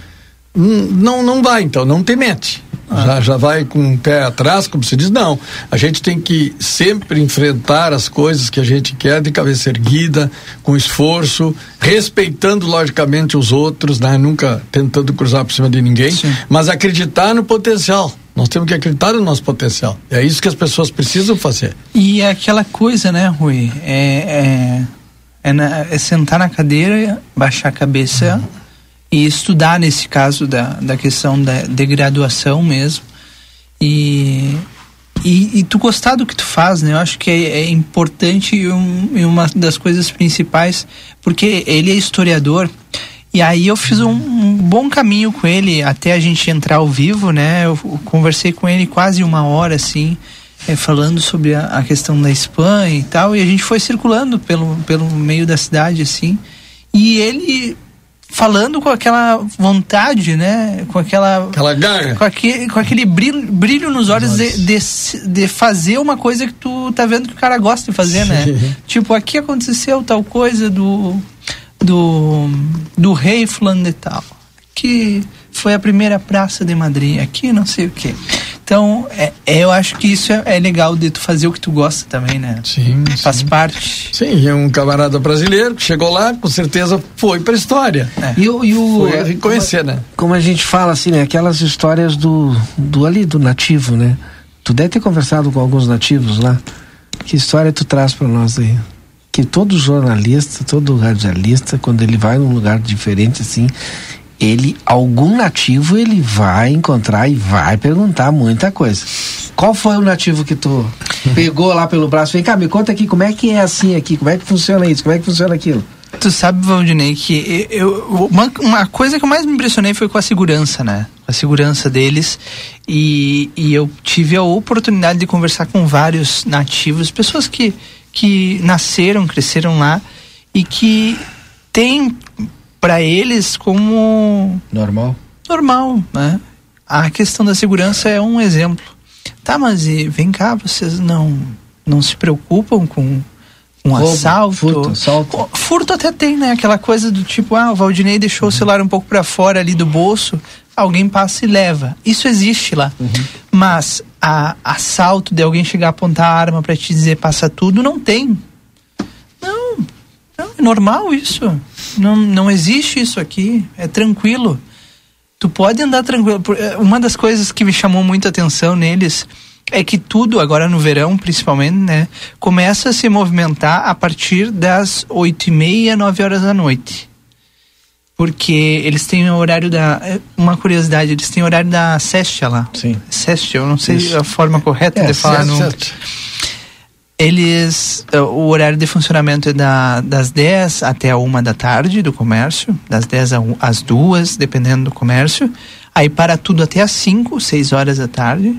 não, não vai então, não te mete. Ah. Já, já vai com o pé atrás, como se diz, não. A gente tem que sempre enfrentar as coisas que a gente quer de cabeça erguida, com esforço, respeitando logicamente os outros, né? Nunca tentando cruzar por cima de ninguém, sim. Mas acreditar no potencial. Nós temos que acreditar no nosso potencial. É isso que as pessoas precisam fazer. E é aquela coisa, né, Rui? É, é, é, na, é sentar na cadeira, baixar a cabeça... Uhum. E estudar, nesse caso, da, da questão da, de graduação mesmo. E, e, e tu gostar do que tu faz, né? Eu acho que é, é importante e, um, e uma das coisas principais, porque ele é historiador. E aí eu fiz um, um bom caminho com ele até a gente entrar ao vivo, né? Eu conversei com ele quase uma hora, assim, é, falando sobre a, a questão da Espanha e tal. E a gente foi circulando pelo, pelo meio da cidade, assim. E ele... falando com aquela vontade, né? Com aquela... aquela garra. Com aquele, com aquele brilho, brilho nos olhos de, de, de fazer uma coisa que tu tá vendo que o cara gosta de fazer, sim. Né? Tipo, aqui aconteceu tal coisa do... do... do rei fulano de tal. Aqui foi a primeira praça de Madrid. Aqui não sei o quê. Então, é, é, eu acho que isso é, é legal de tu fazer o que tu gosta também, né? Sim. Faz sim. parte. Sim, é um camarada brasileiro que chegou lá, com certeza foi pra história. É. E, e o... foi a reconhecer, como, né? Como a gente fala, assim, né? Aquelas histórias do, do ali, do nativo, né? Tu deve ter conversado com alguns nativos lá. Que história tu traz pra nós aí? Que todo jornalista, todo radialista, quando ele vai num lugar diferente, assim... ele, algum nativo, ele vai encontrar e vai perguntar muita coisa. Qual foi o nativo que tu pegou lá pelo braço? Vem cá, me conta aqui, como é que é assim aqui? Como é que funciona isso? Como é que funciona aquilo? Tu sabe, Valdinei, que eu, uma, uma coisa que eu mais me impressionei foi com a segurança, né? A segurança deles. E, e eu tive a oportunidade de conversar com vários nativos, pessoas que, que nasceram, cresceram lá e que têm... para eles como... normal. Normal, né? A questão da segurança é um exemplo. Tá, mas e vem cá, vocês não, não se preocupam com um roubo, assalto? Furto, assalto. Furto até tem, né? Aquela coisa do tipo, ah, o Valdinei deixou uhum. o celular um pouco para fora ali do bolso, alguém passa e leva. Isso existe lá. Uhum. Mas a, assalto de alguém chegar a apontar a arma para te dizer passa tudo, não tem. Não, não é normal isso. Não, não existe isso aqui, é tranquilo. Tu pode andar tranquilo. Uma das coisas que me chamou muita atenção neles é que tudo, agora no verão principalmente, né, começa a se movimentar a partir das oito e meia, nove horas da noite. Porque eles têm o horário da... Uma curiosidade, eles têm o horário da sesta lá. Sim. Sesta, eu não sei Isso. a forma correta é, de falar. Certo, no... certo. Eles... O horário de funcionamento é da, das dez até a uma da tarde do comércio. Das dez às duas, dependendo do comércio. Aí para tudo até às cinco, seis horas da tarde.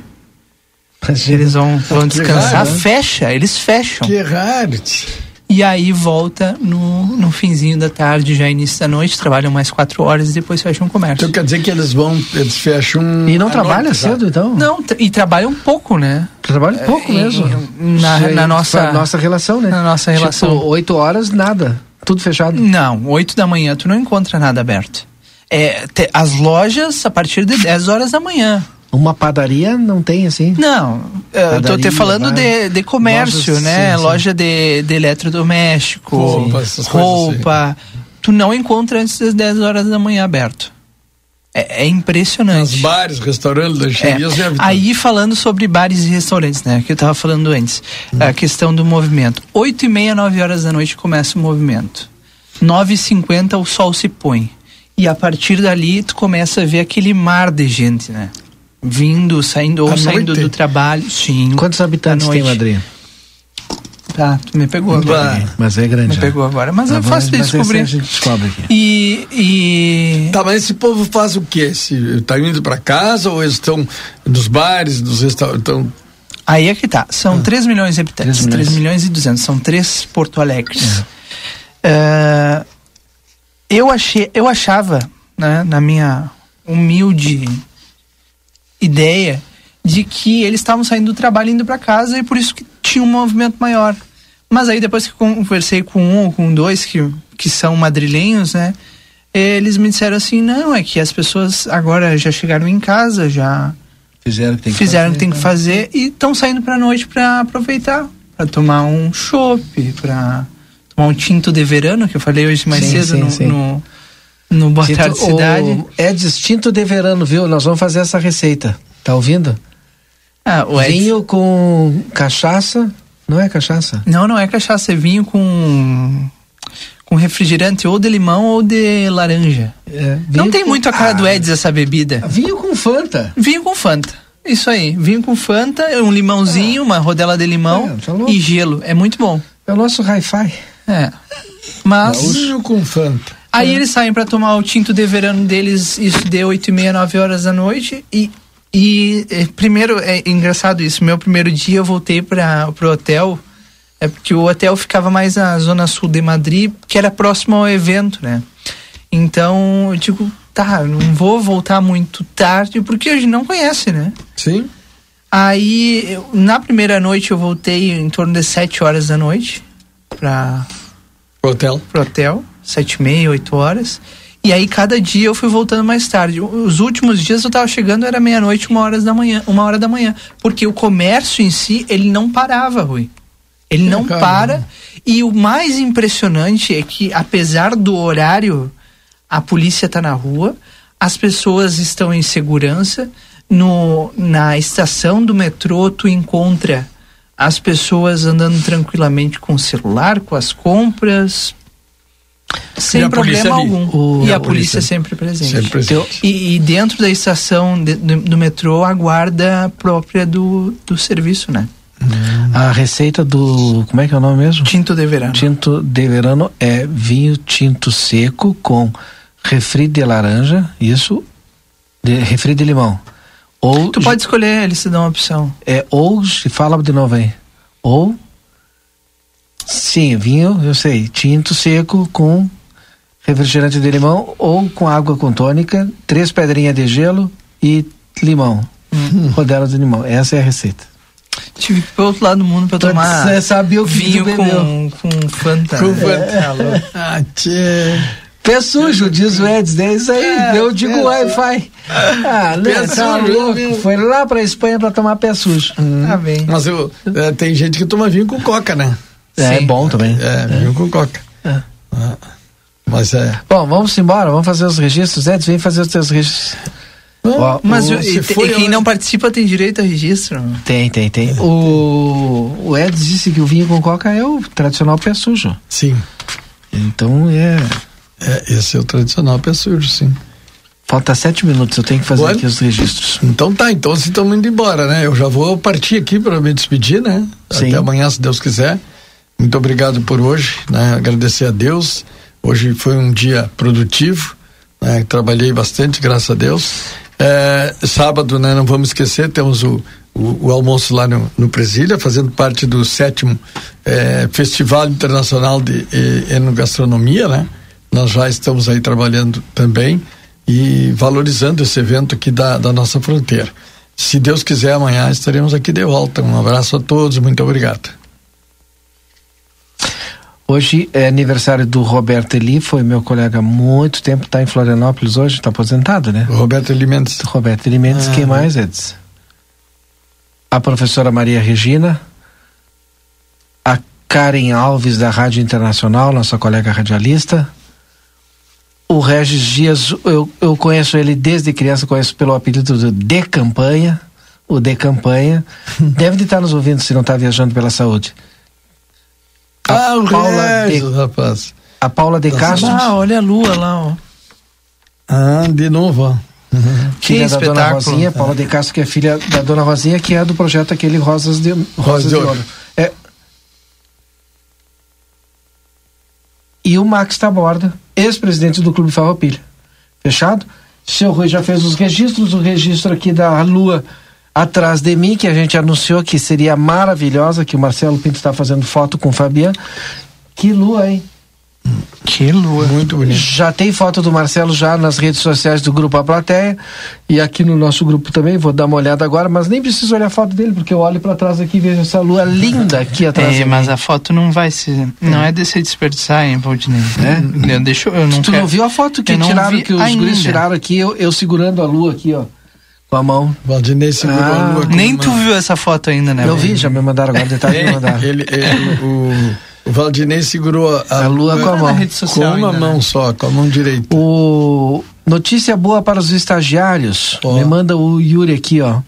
Imagina. Eles vão, vão descansar. Raro, né? Fecha, eles fecham. Que raro, tch. E aí volta no, no finzinho da tarde, já início da noite, trabalham mais quatro horas e depois fecham o comércio. Então quer dizer que eles vão, eles fecham... E não trabalham cedo, então? Não, tra- e trabalham pouco, né? Trabalham pouco é, mesmo. Na, na nossa... nossa relação, né? Na nossa relação. Tipo, oito horas, nada. Tudo fechado. Não, oito da manhã tu não encontra nada aberto. É, te, as lojas a partir de dez horas da manhã. Uma padaria não tem, assim? Não, padaria, eu tô até falando de, de comércio, lojas, né? Sim, loja sim. de, de eletrodoméstico, roupa, essas roupa. Assim. Tu não encontra antes das dez horas da manhã aberto. É, é impressionante. Os bares, restaurantes, lancherias... É. É Aí falando sobre bares e restaurantes, né? Que eu tava falando antes. Hum. A questão do movimento. Oito e meia, nove horas da noite começa o movimento. Nove e cinquenta o sol se põe. E a partir dali tu começa a ver aquele mar de gente, né? Vindo, saindo ou saindo do trabalho. Sim. Quantos habitantes tem Madrid? Tá, tu me pegou agora. Mas é grande. Me já. pegou agora, mas é fácil de descobrir. A gente descobre aqui. E, e... Tá, mas esse povo faz o quê? Se, tá indo pra casa ou eles estão nos bares, nos restaurantes? Tão... Aí é que tá. São ah. três milhões de habitantes. três milhões e duzentos. São três Porto Alegres. É. Uh, eu, achei, eu achava, né, na minha humilde... ideia de que eles estavam saindo do trabalho indo para casa e por isso que tinha um movimento maior. Mas aí depois que conversei com um ou com dois que, que são madrilenhos, né, eles me disseram assim, não, é que as pessoas agora já chegaram em casa, já fizeram o que tem que fizeram fazer, que tem que fazer e estão saindo para noite para aproveitar, para tomar um chopp, para tomar um tinto de verano, que eu falei hoje mais sim, cedo sim, no... Sim. no No Boa Tarde Cidade. É distinto de verano, viu? Nós vamos fazer essa receita. Tá ouvindo? Ah, o Ed... Vinho com cachaça. Não é cachaça? Não, não é cachaça. É vinho com, com refrigerante ou de limão ou de laranja. É, não tem com... muito a cara ah, do Edis essa bebida. Vinho com Fanta. Vinho com Fanta. Isso aí. Vinho com Fanta, um limãozinho, ah. uma rodela de limão é, e gelo. É muito bom. É o nosso hi-fi. É. Mas... Vinho com Fanta. Aí eles saem pra tomar o tinto de verano deles, isso de oito e meia, nove horas da noite. E, e é, primeiro, é engraçado isso, meu primeiro dia eu voltei pra, pro hotel, é porque o hotel ficava mais na zona sul de Madrid, que era próximo ao evento, né? Então eu digo, tá, não vou voltar muito tarde, porque a gente não conhece, né? Sim. Aí, eu, na primeira noite eu voltei em torno de sete horas da noite pra... Pro hotel. Pro hotel. Sete e meia, oito horas. E aí cada dia eu fui voltando mais tarde. Os últimos dias eu tava chegando, era meia-noite, uma hora da manhã, uma hora da manhã. Porque o comércio em si, ele não parava, Rui. Ele é, não cara, para. Né? E o mais impressionante é que, apesar do horário, a polícia tá na rua, as pessoas estão em segurança. No, na estação do metrô, tu encontra as pessoas andando tranquilamente com o celular, com as compras... Sem problema algum. O, e a, a polícia, polícia sempre presente. Sempre presente. E, e dentro da estação de, do, do metrô, a guarda própria do, do serviço, né? Hum. A receita do... Como é que é o nome mesmo? Tinto de verano. Tinto de verano é vinho tinto seco com refri de laranja, isso, de, refri de limão. Ou tu pode escolher, eles te dão uma opção. É, ou, fala de novo aí, ou... Sim, vinho, eu sei, tinto seco com refrigerante de limão ou com água com tônica, três pedrinhas de gelo e limão, hum. rodela de limão. Essa é a receita. Tive que ir pro outro lado do mundo pra Pode tomar ser, sabia o que vinho com, com Fanta. Com Fanta. Ah, tchê. Pé sujo, diz o Edis, é isso aí, é, eu digo é, Wi-Fi. Ah, pé sujo, louco, foi lá pra Espanha pra tomar pé sujo. Hum. Tá bem. Mas eu, é, tem gente que toma vinho com coca, né? É, é bom também. É, vinho é. com coca. É. Ah, mas é... Bom, vamos embora, vamos fazer os registros. Edis, vem fazer os teus registros. Bom, o, mas o, o, se foi, quem eu... não participa tem direito a registro? Tem, tem, tem. É, o, o Edis disse que o vinho com coca é o tradicional pé sujo. Sim. Então é... É, esse é o tradicional pé sujo, sim. Falta sete minutos, eu tenho que fazer What? aqui os registros. Então tá, então vocês estão indo embora, né? Eu já vou partir aqui para me despedir, né? Sim. Até amanhã, se Deus quiser. Muito obrigado por hoje, né? Agradecer a Deus. Hoje foi um dia produtivo, né? Trabalhei bastante, graças a Deus. É, sábado, né? Não vamos esquecer, temos o, o, o almoço lá no, no Presília, fazendo parte do sétimo é, Festival Internacional de Enogastronomia, né? Nós já estamos aí trabalhando também e valorizando esse evento aqui da, da nossa fronteira. Se Deus quiser, amanhã estaremos aqui de volta. Um abraço a todos, muito obrigado. Hoje é aniversário do Roberto Eli, foi meu colega há muito tempo, está em Florianópolis hoje, está aposentado, né? Roberto Eli Mendes. Roberto Eli Mendes, ah, quem mais, Edson? A professora Maria Regina, a Karen Alves da Rádio Internacional, nossa colega radialista. O Regis Dias, eu, eu conheço ele desde criança, conheço pelo apelido do De Campanha, o De Campanha. Deve estar nos ouvindo se não está viajando pela saúde. A ah, o Paula Regis, de, rapaz. A Paula de Nossa, Castro. Ah, olha a lua lá, ó. Ah, de novo, ó. Uhum. Filha que da espetáculo. Dona Rosinha, Paula de Castro, que é filha da Dona Rosinha, que é do projeto aquele Rosas de, Rosas Rosa de, de Ouro. Ouro. É. E o Max Taborda, ex-presidente do Clube Farroupilha. Fechado? Seu Rui já fez os registros, o registro aqui da lua atrás de mim, que a gente anunciou que seria maravilhosa, que o Marcelo Pinto está fazendo foto com o Fabiano. Que lua, hein? Que lua. Muito bonito. Já tem foto do Marcelo já nas redes sociais do Grupo A Plateia e aqui no nosso grupo também, vou dar uma olhada agora, mas nem preciso olhar a foto dele, porque eu olho para trás aqui e vejo essa lua linda aqui atrás. É, mas a foto não vai se... Não é de se desperdiçar, hein, Valdinei? É? Eu deixo, eu não tu quero... não viu a foto que eu tiraram, que os guris tiraram aqui, eu, eu segurando a lua aqui, ó. Com a mão. Valdinei segurou ah, a lua. Nem tu viu essa foto ainda, né? Eu vi, já me mandaram agora, detalhe me mandaram. Ele, ele, o, o Valdinei segurou a, a lua, lua com a mão. Rede social com uma ainda, mão, né? Só, com a mão direita. O... Notícia boa para os estagiários. Oh. Me manda o Yuri aqui, ó.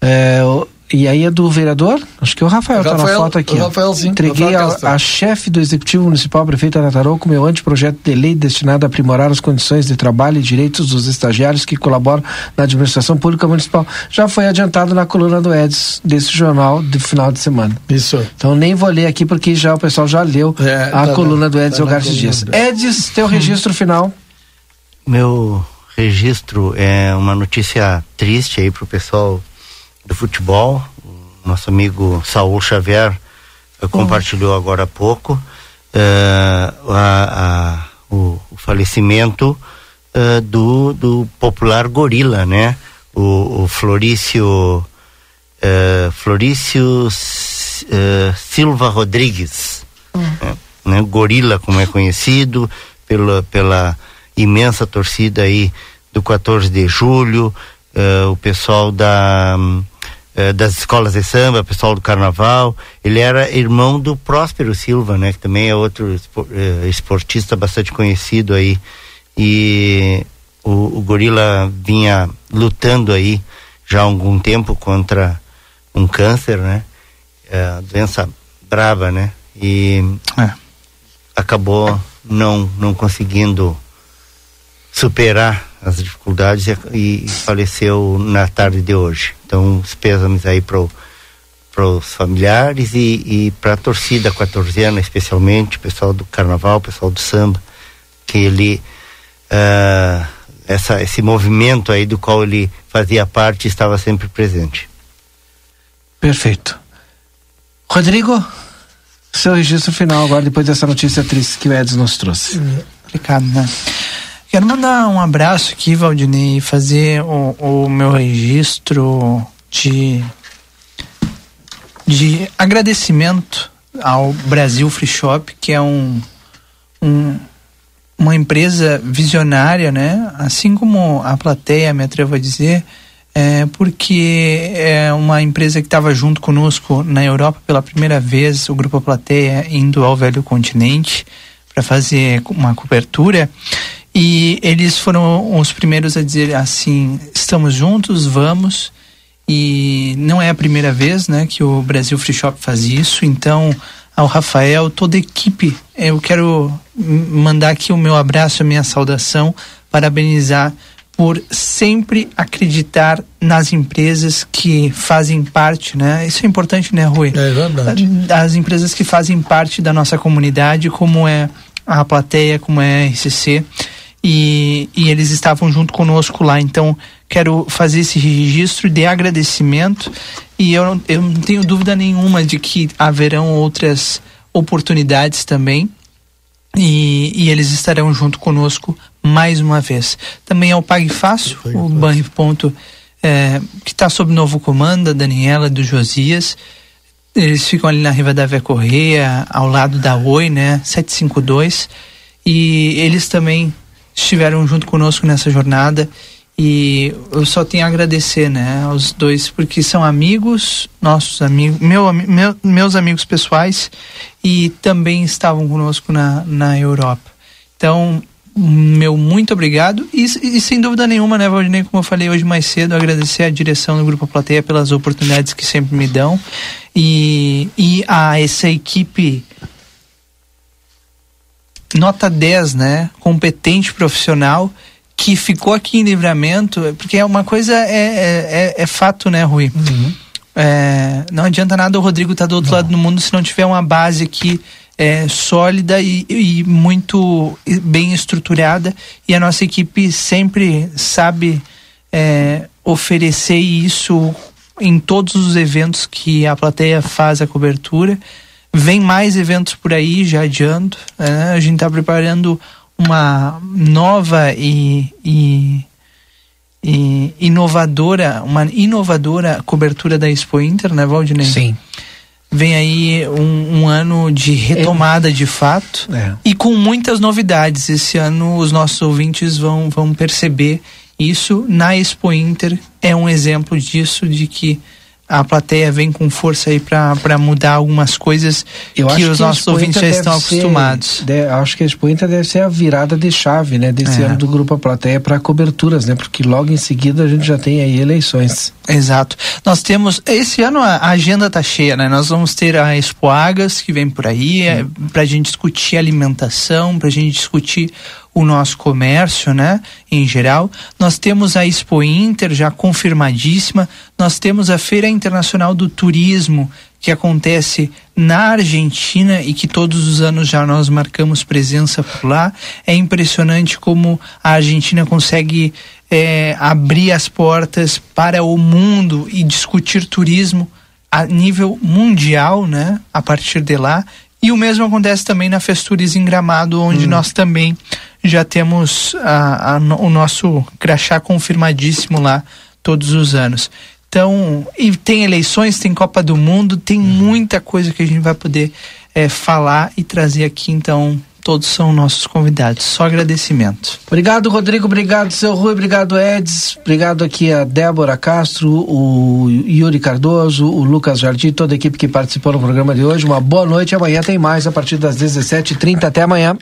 É, o... E aí é do vereador? Acho que é o Rafael, Rafael tá na foto aqui. Rafael, sim. Entreguei Rafael a, a chefe do Executivo Municipal, prefeita Ana Tarouco, meu anteprojeto de lei destinado a aprimorar as condições de trabalho e direitos dos estagiários que colaboram na administração pública municipal. Já foi adiantado na coluna do Edson, desse jornal do final de semana. Isso. Então nem vou ler aqui porque já, o pessoal já leu é, a tá coluna na, do Edson tá Garcia Dias. Edson, teu hum. registro final. Meu registro é uma notícia triste aí pro pessoal do futebol. Nosso amigo Saúl Xavier uh, compartilhou agora há pouco uh, a, a, o, o falecimento uh, do, do popular gorila, né? O, o Florício uh, Florício uh, Silva Rodrigues, uhum. né? Gorila, como é conhecido pela, pela imensa torcida aí do quatorze de julho, uh, o pessoal da das escolas de samba, pessoal do carnaval. Ele era irmão do Próspero Silva, né, que também é outro esportista bastante conhecido aí, e o, o gorila vinha lutando aí já há algum tempo contra um câncer, né, é, doença brava, né, e é. acabou não, não conseguindo superar as dificuldades e, e faleceu na tarde de hoje. Então, os pêsames aí para os familiares e, e para a torcida quatorziana, especialmente o pessoal do carnaval, o pessoal do samba, que ele uh, essa, esse movimento aí do qual ele fazia parte estava sempre presente. Perfeito. Rodrigo, seu registro final agora, depois dessa notícia triste que o Edson nos trouxe. Complicado, né? Quero mandar um abraço aqui, Valdinei, e fazer o, o meu registro de, de agradecimento ao Brasil Free Shop, que é um, um, uma empresa visionária, né? Assim como a Plateia, me atrevo a dizer, é, porque é uma empresa que estava junto conosco na Europa pela primeira vez, o Grupo Plateia indo ao Velho Continente para fazer uma cobertura. E eles foram os primeiros a dizer assim, estamos juntos, vamos. E não é a primeira vez, né, que o Brasil Free Shop faz isso. Então, ao Rafael, toda a equipe. Eu quero mandar aqui o meu abraço, a minha saudação, parabenizar por sempre acreditar nas empresas que fazem parte, né? Isso é importante, né, Rui? É verdade. As empresas que fazem parte da nossa comunidade, como é a Plateia, como é a R C C, e, e eles estavam junto conosco lá, então quero fazer esse registro de agradecimento, e eu não, eu não tenho dúvida nenhuma de que haverão outras oportunidades também, e, e eles estarão junto conosco mais uma vez. Também é o Pague Fácil, o Banri Ponto, é, que está sob novo comando, a Daniela, do Josias. Eles ficam ali na Riva da Vé Correia, ao lado da Oi, né, sete cinco dois, e eles também estiveram junto conosco nessa jornada, e eu só tenho a agradecer, né, aos dois, porque são amigos, nossos amigos, meu, meu, meus amigos pessoais, e também estavam conosco na, na Europa. Então, meu muito obrigado, e, e sem dúvida nenhuma, né, Valdinei, como eu falei hoje mais cedo, agradecer a direção do Grupo Plateia pelas oportunidades que sempre me dão, e, e a essa equipe nota dez, né, competente, profissional, que ficou aqui em Livramento, porque é uma coisa, é, é, é fato, né, Rui? Uhum. É, não adianta nada o Rodrigo estar tá do outro não. lado do mundo se não tiver uma base aqui é, sólida e, e muito bem estruturada, e a nossa equipe sempre sabe é, oferecer isso em todos os eventos que a Plateia faz a cobertura. Vem mais eventos por aí, já adianto, né? A gente está preparando uma nova e, e, e inovadora, uma inovadora cobertura da Expo Inter, né, Valdinei? Sim. Vem aí um, um ano de retomada, é. de fato, é. e com muitas novidades. Esse ano os nossos ouvintes vão, vão perceber isso. Na Expo Inter é um exemplo disso, de que a Plateia vem com força aí para mudar algumas coisas eu que os que nossos ouvintes já estão ser, acostumados. De, acho que a Expo Inter deve ser a virada de chave, né, desse é. ano do Grupo A Plateia para coberturas, né, porque logo em seguida a gente já tem aí eleições. Exato. Nós temos, esse ano a, a agenda tá cheia, né, nós vamos ter a Expo Agas, que vem por aí, é, para a gente discutir alimentação, para a gente discutir o nosso comércio, né, em geral. Nós temos a Expo Inter já confirmadíssima, nós temos a Feira Internacional do Turismo, que acontece na Argentina e que todos os anos já nós marcamos presença por lá. É impressionante como a Argentina consegue é, abrir as portas para o mundo e discutir turismo a nível mundial, né, a partir de lá. E o mesmo acontece também na Festuris em Gramado, onde hum. nós também já temos a, a, o nosso crachá confirmadíssimo lá todos os anos. Então, e tem eleições, tem Copa do Mundo, tem hum. muita coisa que a gente vai poder é, falar e trazer aqui, então todos são nossos convidados. Só agradecimento. Obrigado, Rodrigo. Obrigado, seu Rui. Obrigado, Edis. Obrigado aqui a Débora Castro, o Yuri Cardoso, o Lucas Jardim, toda a equipe que participou no programa de hoje. Uma boa noite. Amanhã tem mais a partir das dezessete e trinta. Até amanhã.